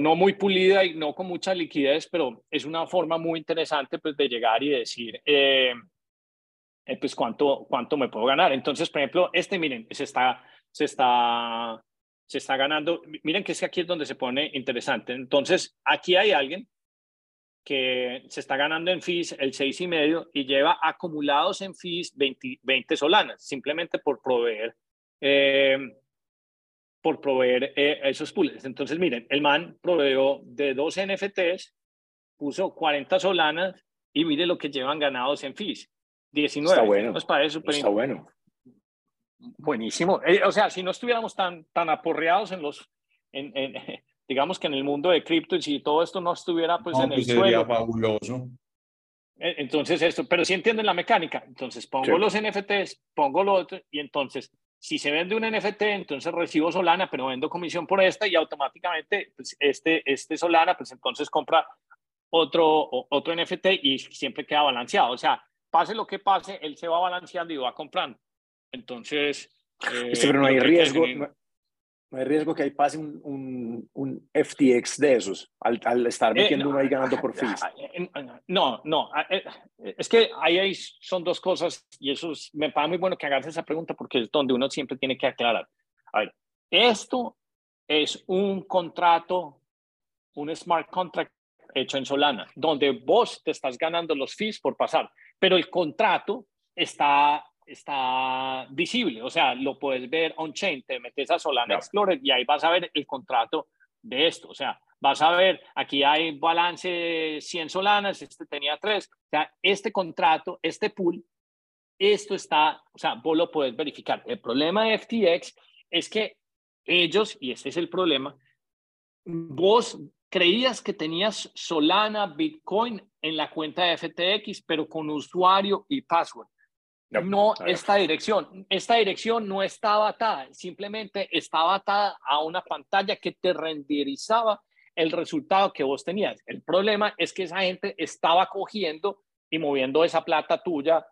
no muy pulida y no con mucha liquidez, pero es una forma muy interesante pues de llegar y decir pues cuánto me puedo ganar. Entonces, por ejemplo, miren, se está ganando. Miren que es que aquí es donde se pone interesante. Entonces, aquí hay alguien que se está ganando en fees el 6,5 y lleva acumulados en fees 20 Solanas, simplemente por proveer esos pools. Entonces, miren, el man proveó de 2 NFTs, puso 40 Solanas y mire lo que llevan ganados en fees, 19. Está bueno. Entonces, para eso, está bueno. Buenísimo. O sea, si no estuviéramos tan aporreados digamos que en el mundo de cripto, y si todo esto no estuviera pues en el suelo. Sería fabuloso. Entonces esto, pero sí entienden la mecánica. Entonces pongo los NFTs, pongo lo otro, y entonces si se vende un NFT, entonces recibo Solana, pero vendo comisión por esta, y automáticamente pues, este Solana, pues entonces compra otro NFT y siempre queda balanceado. O sea, pase lo que pase, él se va balanceando y va comprando. Entonces... pero no hay riesgo, no hay riesgo que ahí pase un FTX de esos, al estar metiendo uno ahí ganando por fees. No. Es que ahí son 2 cosas, y eso me parece muy bueno que hagas esa pregunta, porque es donde uno siempre tiene que aclarar. A ver, esto es un contrato, un smart contract hecho en Solana, donde vos te estás ganando los fees por pasar, pero el contrato está visible, o sea, lo puedes ver on-chain, te metes a Solana Explorer y ahí vas a ver el contrato de esto, o sea, vas a ver, aquí hay balance 100 Solanas, este tenía 3, o sea, este contrato, este pool, esto está, o sea, vos lo puedes verificar. El problema de FTX es que ellos, y este es el problema, vos creías que tenías Solana, Bitcoin en la cuenta de FTX, pero con usuario y password. No, esta dirección no estaba atada, simplemente estaba atada a una pantalla que te renderizaba el resultado que vos tenías. El problema es que esa gente estaba cogiendo y moviendo esa plata tuya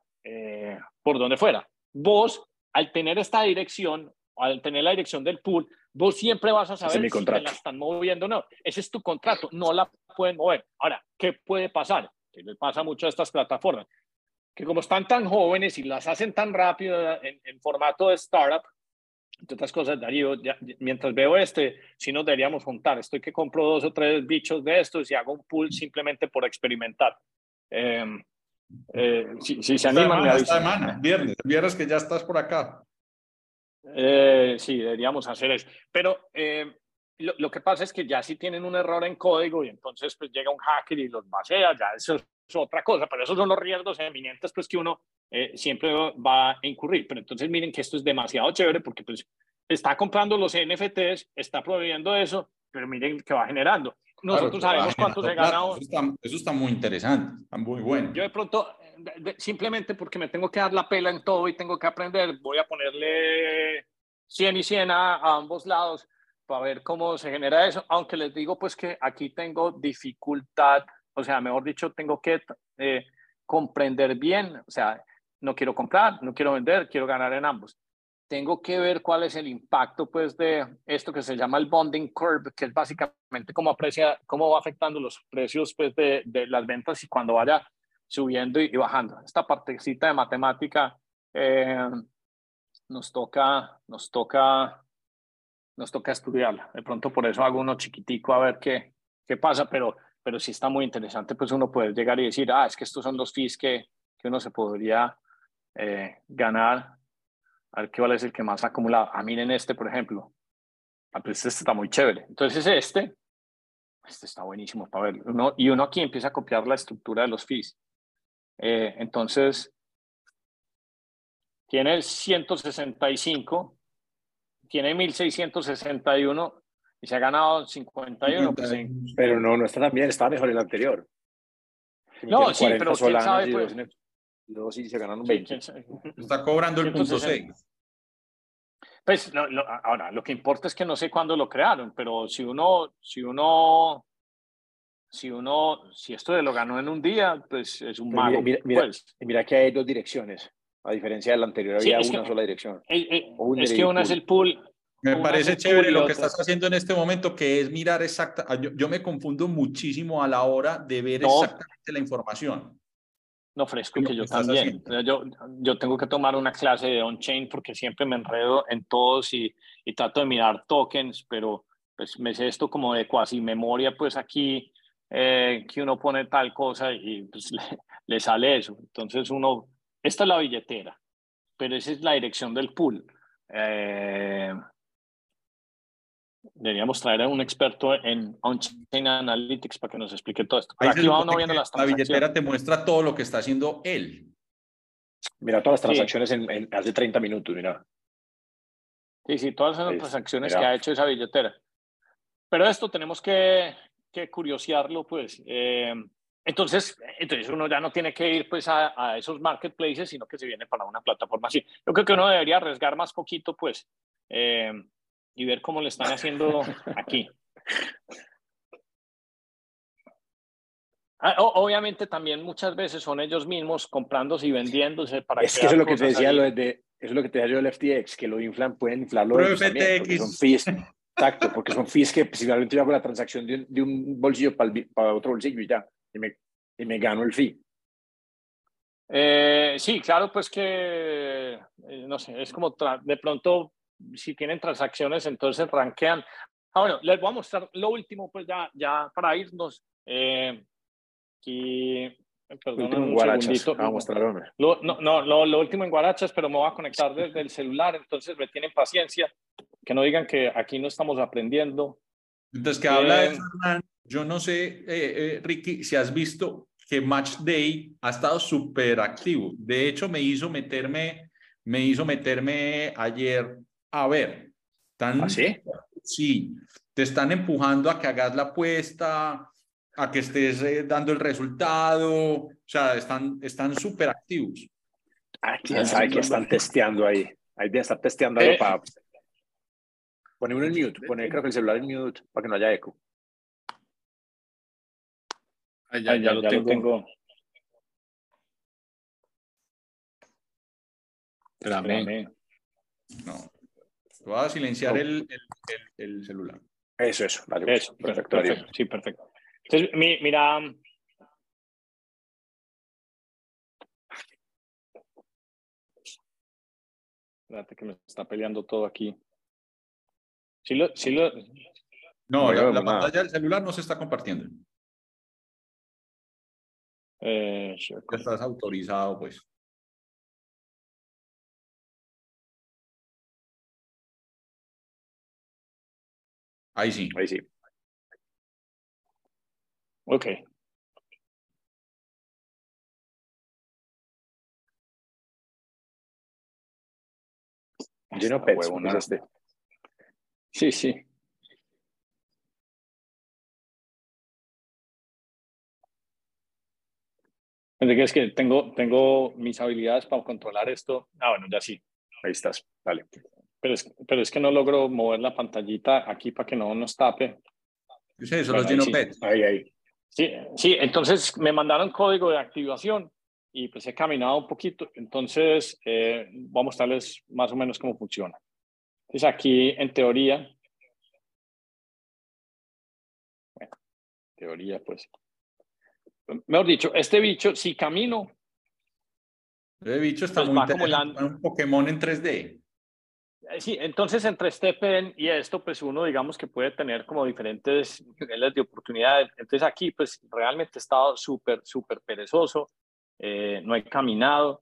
por donde fuera. Vos, al tener esta dirección, al tener la dirección del pool, vos siempre vas a saber si te la están moviendo o no. Ese es tu contrato, no la pueden mover. Ahora, ¿qué puede pasar? Que le pasa mucho a estas plataformas, que como están tan jóvenes y las hacen tan rápido en formato de startup, entre otras cosas, Darío, mientras veo sí nos deberíamos juntar. Estoy que compro 2 o 3 bichos de estos y hago un pool simplemente por experimentar. Si se animan, me avisan. Esta semana, viernes que ya estás por acá. Sí, deberíamos hacer eso. Pero lo que pasa es que ya si tienen un error en código y entonces pues llega un hacker y los vacía, ya eso es otra cosa. Pero esos son los riesgos eminentes pues que uno siempre va a incurrir. Pero entonces miren que esto es demasiado chévere porque pues está comprando los NFTs, está promoviendo eso, pero miren que va generando. Nosotros claro, sabemos cuánto se gana. Eso está muy interesante, está muy bueno. Yo de pronto, simplemente porque me tengo que dar la pela en todo y tengo que aprender, voy a ponerle 100 y 100 a ambos lados para ver cómo se genera eso. Aunque les digo pues que aquí tengo dificultad, o sea, mejor dicho, tengo que comprender bien. O sea, no quiero comprar, no quiero vender, quiero ganar en ambos. Tengo que ver cuál es el impacto pues de esto que se llama el bonding curve, que es básicamente cómo va afectando los precios pues de las ventas y cuando vaya subiendo y bajando. Esta partecita de matemática nos toca estudiarla. De pronto por eso hago uno chiquitico a ver qué pasa, pero sí está muy interesante pues uno poder llegar y decir, es que estos son los fees que uno se podría ganar. A ver qué vale es el que más ha acumulado. Miren este, por ejemplo. Pues este está muy chévere. Entonces este está buenísimo para verlo. Uno aquí empieza a copiar la estructura de los fees. Entonces, tiene 165, tiene 1661 y se ha ganado 51. Pero no está tan bien, está mejor el anterior. No, sí, pero quién sabe, pues... Luego sí se ganaron 20. Sí, está cobrando el 1.6. Pues ahora, lo que importa es que no sé cuándo lo crearon, pero si esto se lo ganó en un día, pues es un mago. Mira que hay dos direcciones, a diferencia de la anterior, sí, había una sola dirección. Es que una es el pool. Me parece chévere lo que estás haciendo en este momento, que es mirar yo me confundo muchísimo a la hora de ver exactamente la información. No, fresco, que yo también. Yo tengo que tomar una clase de on-chain porque siempre me enredo en todos y trato de mirar tokens, pero pues me sé esto como de cuasi memoria, pues aquí que uno pone tal cosa y pues le sale eso. Entonces esta es la billetera, pero esa es la dirección del pool. Deberíamos traer a un experto en on-chain analytics para que nos explique todo esto. Pero aquí va uno viendo las transacciones. La billetera te muestra todo lo que está haciendo él. Mira todas las transacciones en hace 30 minutos, mira. Sí, todas las transacciones que ha hecho esa billetera. Pero esto tenemos que curiosearlo, pues. Entonces uno ya no tiene que ir pues a esos marketplaces, sino que se viene para una plataforma así. Yo creo que uno debería arriesgar más poquito, pues. Y ver cómo le están haciendo aquí. Obviamente también muchas veces son ellos mismos comprándose y vendiéndose para es que eso es lo que te decía eso es lo que te decía yo del FTX, que lo inflan, pueden inflarlo también, porque son fees, exacto, porque son fees que si realmente yo hago la transacción de un bolsillo para otro bolsillo y ya, y me gano el fee. Sí, claro, pues que no sé, es como de pronto si tienen transacciones, entonces rankean. Bueno, les voy a mostrar lo último, pues ya para irnos. Perdón, un segundito. Lo último en guarachas, pero me voy a conectar desde el celular, entonces me tienen paciencia, que no digan que aquí no estamos aprendiendo. Entonces, que habla de Fernán, yo no sé, Ricky, si has visto que Match Day ha estado súper activo. De hecho, me hizo meterme ayer. A ver, sí, te están empujando a que hagas la apuesta, a que estés dando el resultado, o sea, están súper activos. ¿Quién sabe que están testeando ahí? Ahí deben estar testeando algo para... Poner uno en mute, creo que el celular en mute, para que no haya eco. Ya lo tengo. Espérame. No. Voy a silenciar el celular. Eso. Vale, eso perfecto. Sí, perfecto. Entonces, mira. Espérate que me está peleando todo aquí. No, la pantalla del celular no se está compartiendo. Estás autorizado, pues. Ahí sí. Ahí sí. Ok. Lleno Pepsi. Sí, sí. Enrique, es que tengo mis habilidades para controlar esto. Ah, bueno, ya sí. Ahí estás. Vale. Pero es que no logro mover la pantallita aquí para que no nos tape. Sí, eso bueno, los lleno Pepsi. Ahí. Sí, entonces me mandaron código de activación y pues he caminado un poquito. Entonces voy a mostrarles más o menos cómo funciona. Entonces aquí en teoría, pues, mejor dicho, este bicho, si camino. Este bicho está pues muy interesante, un Pokémon en 3D. Sí, entonces entre este pen y esto, pues uno digamos que puede tener como diferentes niveles de oportunidades. Entonces aquí pues realmente he estado súper perezoso, no he caminado,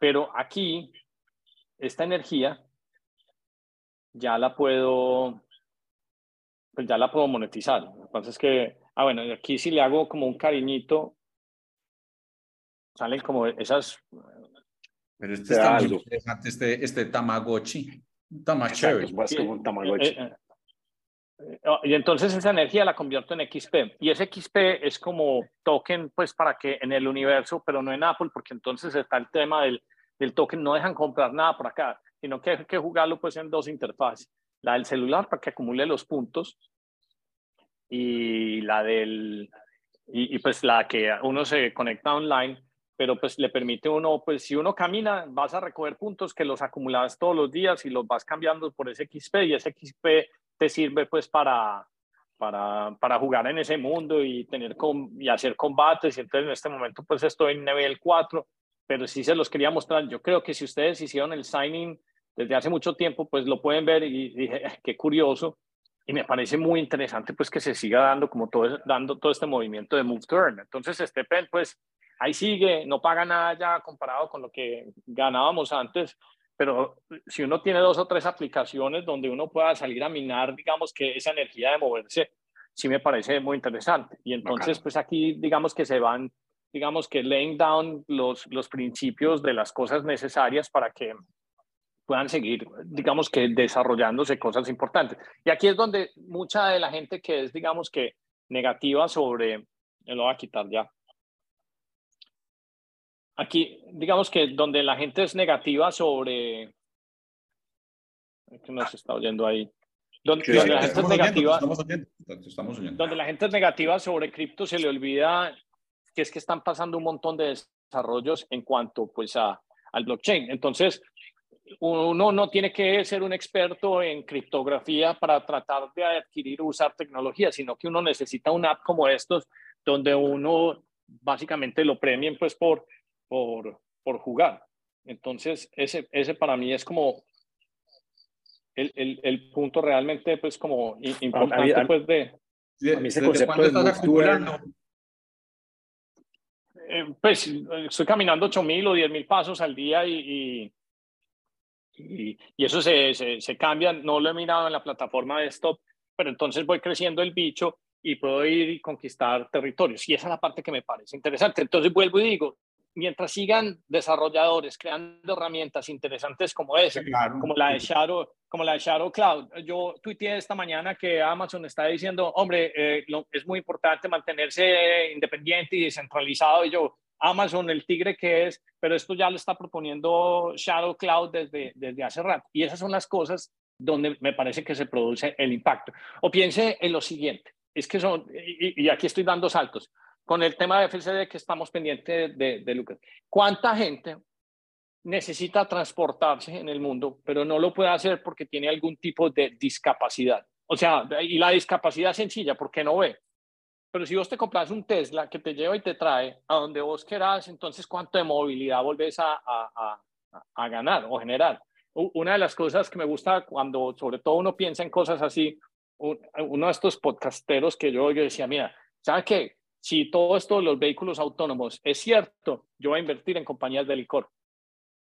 pero aquí esta energía ya la puedo monetizar. Entonces que, bueno, aquí si le hago como un cariñito, salen como esas... Pero este está muy interesante, este Tamagotchi. Y entonces esa energía la convierto en XP. Y ese XP es como token, pues para que en el universo, pero no en Apple, porque entonces está el tema del token. No dejan comprar nada por acá, sino que hay que jugarlo pues en dos interfaces. La del celular para que acumule los puntos y la del... Y pues la que uno se conecta online, pero pues le permite uno, pues si uno camina, vas a recoger puntos que los acumulas todos los días y los vas cambiando por ese XP, y ese XP te sirve pues para jugar en ese mundo y hacer combates. Y entonces en este momento pues estoy en nivel 4, pero sí se los quería mostrar. Yo creo que si ustedes hicieron el signing desde hace mucho tiempo, pues lo pueden ver, y dije, qué curioso, y me parece muy interesante pues que se siga dando como todo este movimiento de move turn. Entonces este pen pues ahí sigue, no paga nada ya comparado con lo que ganábamos antes, pero si uno tiene 2 o 3 aplicaciones donde uno pueda salir a minar, digamos que esa energía de moverse, sí me parece muy interesante. Y entonces pues aquí digamos que se van, digamos que laying down los principios de las cosas necesarias para que puedan seguir, digamos que desarrollándose cosas importantes. Y aquí es donde mucha de la gente que es, digamos que negativa sobre, lo voy a quitar ya. Aquí, digamos que donde la gente es negativa sobre... ¿Nos está oyendo ahí? Donde la gente es negativa sobre cripto, se le olvida que es que están pasando un montón de desarrollos en cuanto pues al blockchain. Entonces, uno no tiene que ser un experto en criptografía para tratar de adquirir o usar tecnología, sino que uno necesita una app como estos, donde uno básicamente lo premien pues por jugar. Entonces ese para mí es como el punto realmente pues como importante. Pues a mí ese concepto de cultura, pues estoy caminando 8.000 o 10.000 pasos al día y eso se cambia. No lo he mirado en la plataforma de Stop, pero entonces voy creciendo el bicho y puedo ir y conquistar territorios, y esa es la parte que me parece interesante. Entonces vuelvo y digo, mientras sigan desarrolladores creando herramientas interesantes como esa, sí, claro, como la de Shadow Cloud. Yo tuiteé esta mañana que Amazon está diciendo, hombre, es muy importante mantenerse independiente y descentralizado. Y yo, Amazon, el tigre que es, pero esto ya lo está proponiendo Shadow Cloud desde hace rato. Y esas son las cosas donde me parece que se produce el impacto. O piense en lo siguiente, es que son, y aquí estoy dando saltos, con el tema de FCD que estamos pendientes de Lucas. ¿Cuánta gente necesita transportarse en el mundo, pero no lo puede hacer porque tiene algún tipo de discapacidad? O sea, y la discapacidad sencilla, porque no ve. Pero si vos te compras un Tesla que te lleva y te trae a donde vos querás, entonces ¿cuánto de movilidad volvés a ganar o generar? Una de las cosas que me gusta cuando, sobre todo, uno piensa en cosas así, uno de estos podcasteros que yo decía, mira, ¿sabes qué? si todo esto de los vehículos autónomos es cierto, yo voy a invertir en compañías de licor.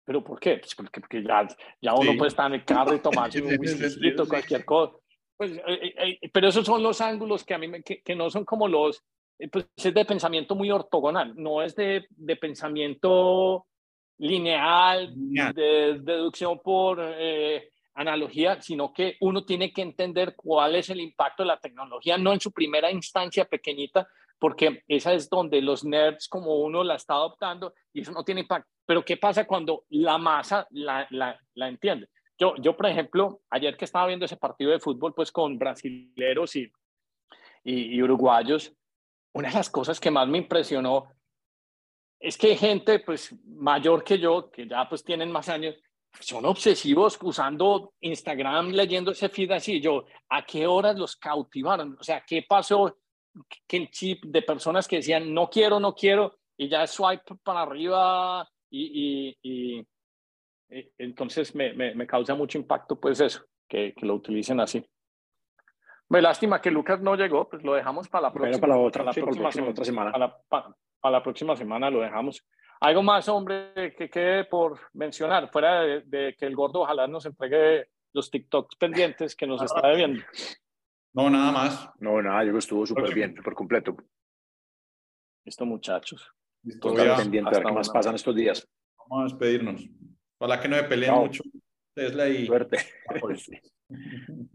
¿Pero por qué? Pues porque ya uno puede estar en el carro y tomarse un whisky, cualquier cosa. Pues, pero esos son los ángulos que a mí que no son como los... pues es de pensamiento muy ortogonal, no es de pensamiento lineal, de deducción por analogía, sino que uno tiene que entender cuál es el impacto de la tecnología, no en su primera instancia pequeñita, porque esa es donde los nerds como uno la está adoptando y eso no tiene impacto. Pero ¿qué pasa cuando la masa la entiende? Yo, por ejemplo, ayer que estaba viendo ese partido de fútbol pues con brasileros y uruguayos, una de las cosas que más me impresionó es que gente pues mayor que yo, que ya pues tienen más años, son obsesivos usando Instagram, leyendo ese feed así. Yo, ¿a qué horas los cautivaron? O sea, ¿qué pasó? Que el chip de personas que decían no quiero, no quiero, y ya swipe para arriba y entonces me causa mucho impacto pues eso, que lo utilicen así. Me lástima que Lucas no llegó, pues lo dejamos para la próxima, bueno, para la próxima semana. Para la próxima semana lo dejamos. Algo más, hombre, que quede por mencionar, fuera de que el gordo ojalá nos entregue los TikToks pendientes que nos está debiendo. No, nada más. No, nada, yo estuvo súper bien, súper completo. Listo, muchachos. Listo, pendiente de qué más pasan estos días. Vamos a despedirnos. Ojalá que no me peleen mucho. Tesla y... Suerte.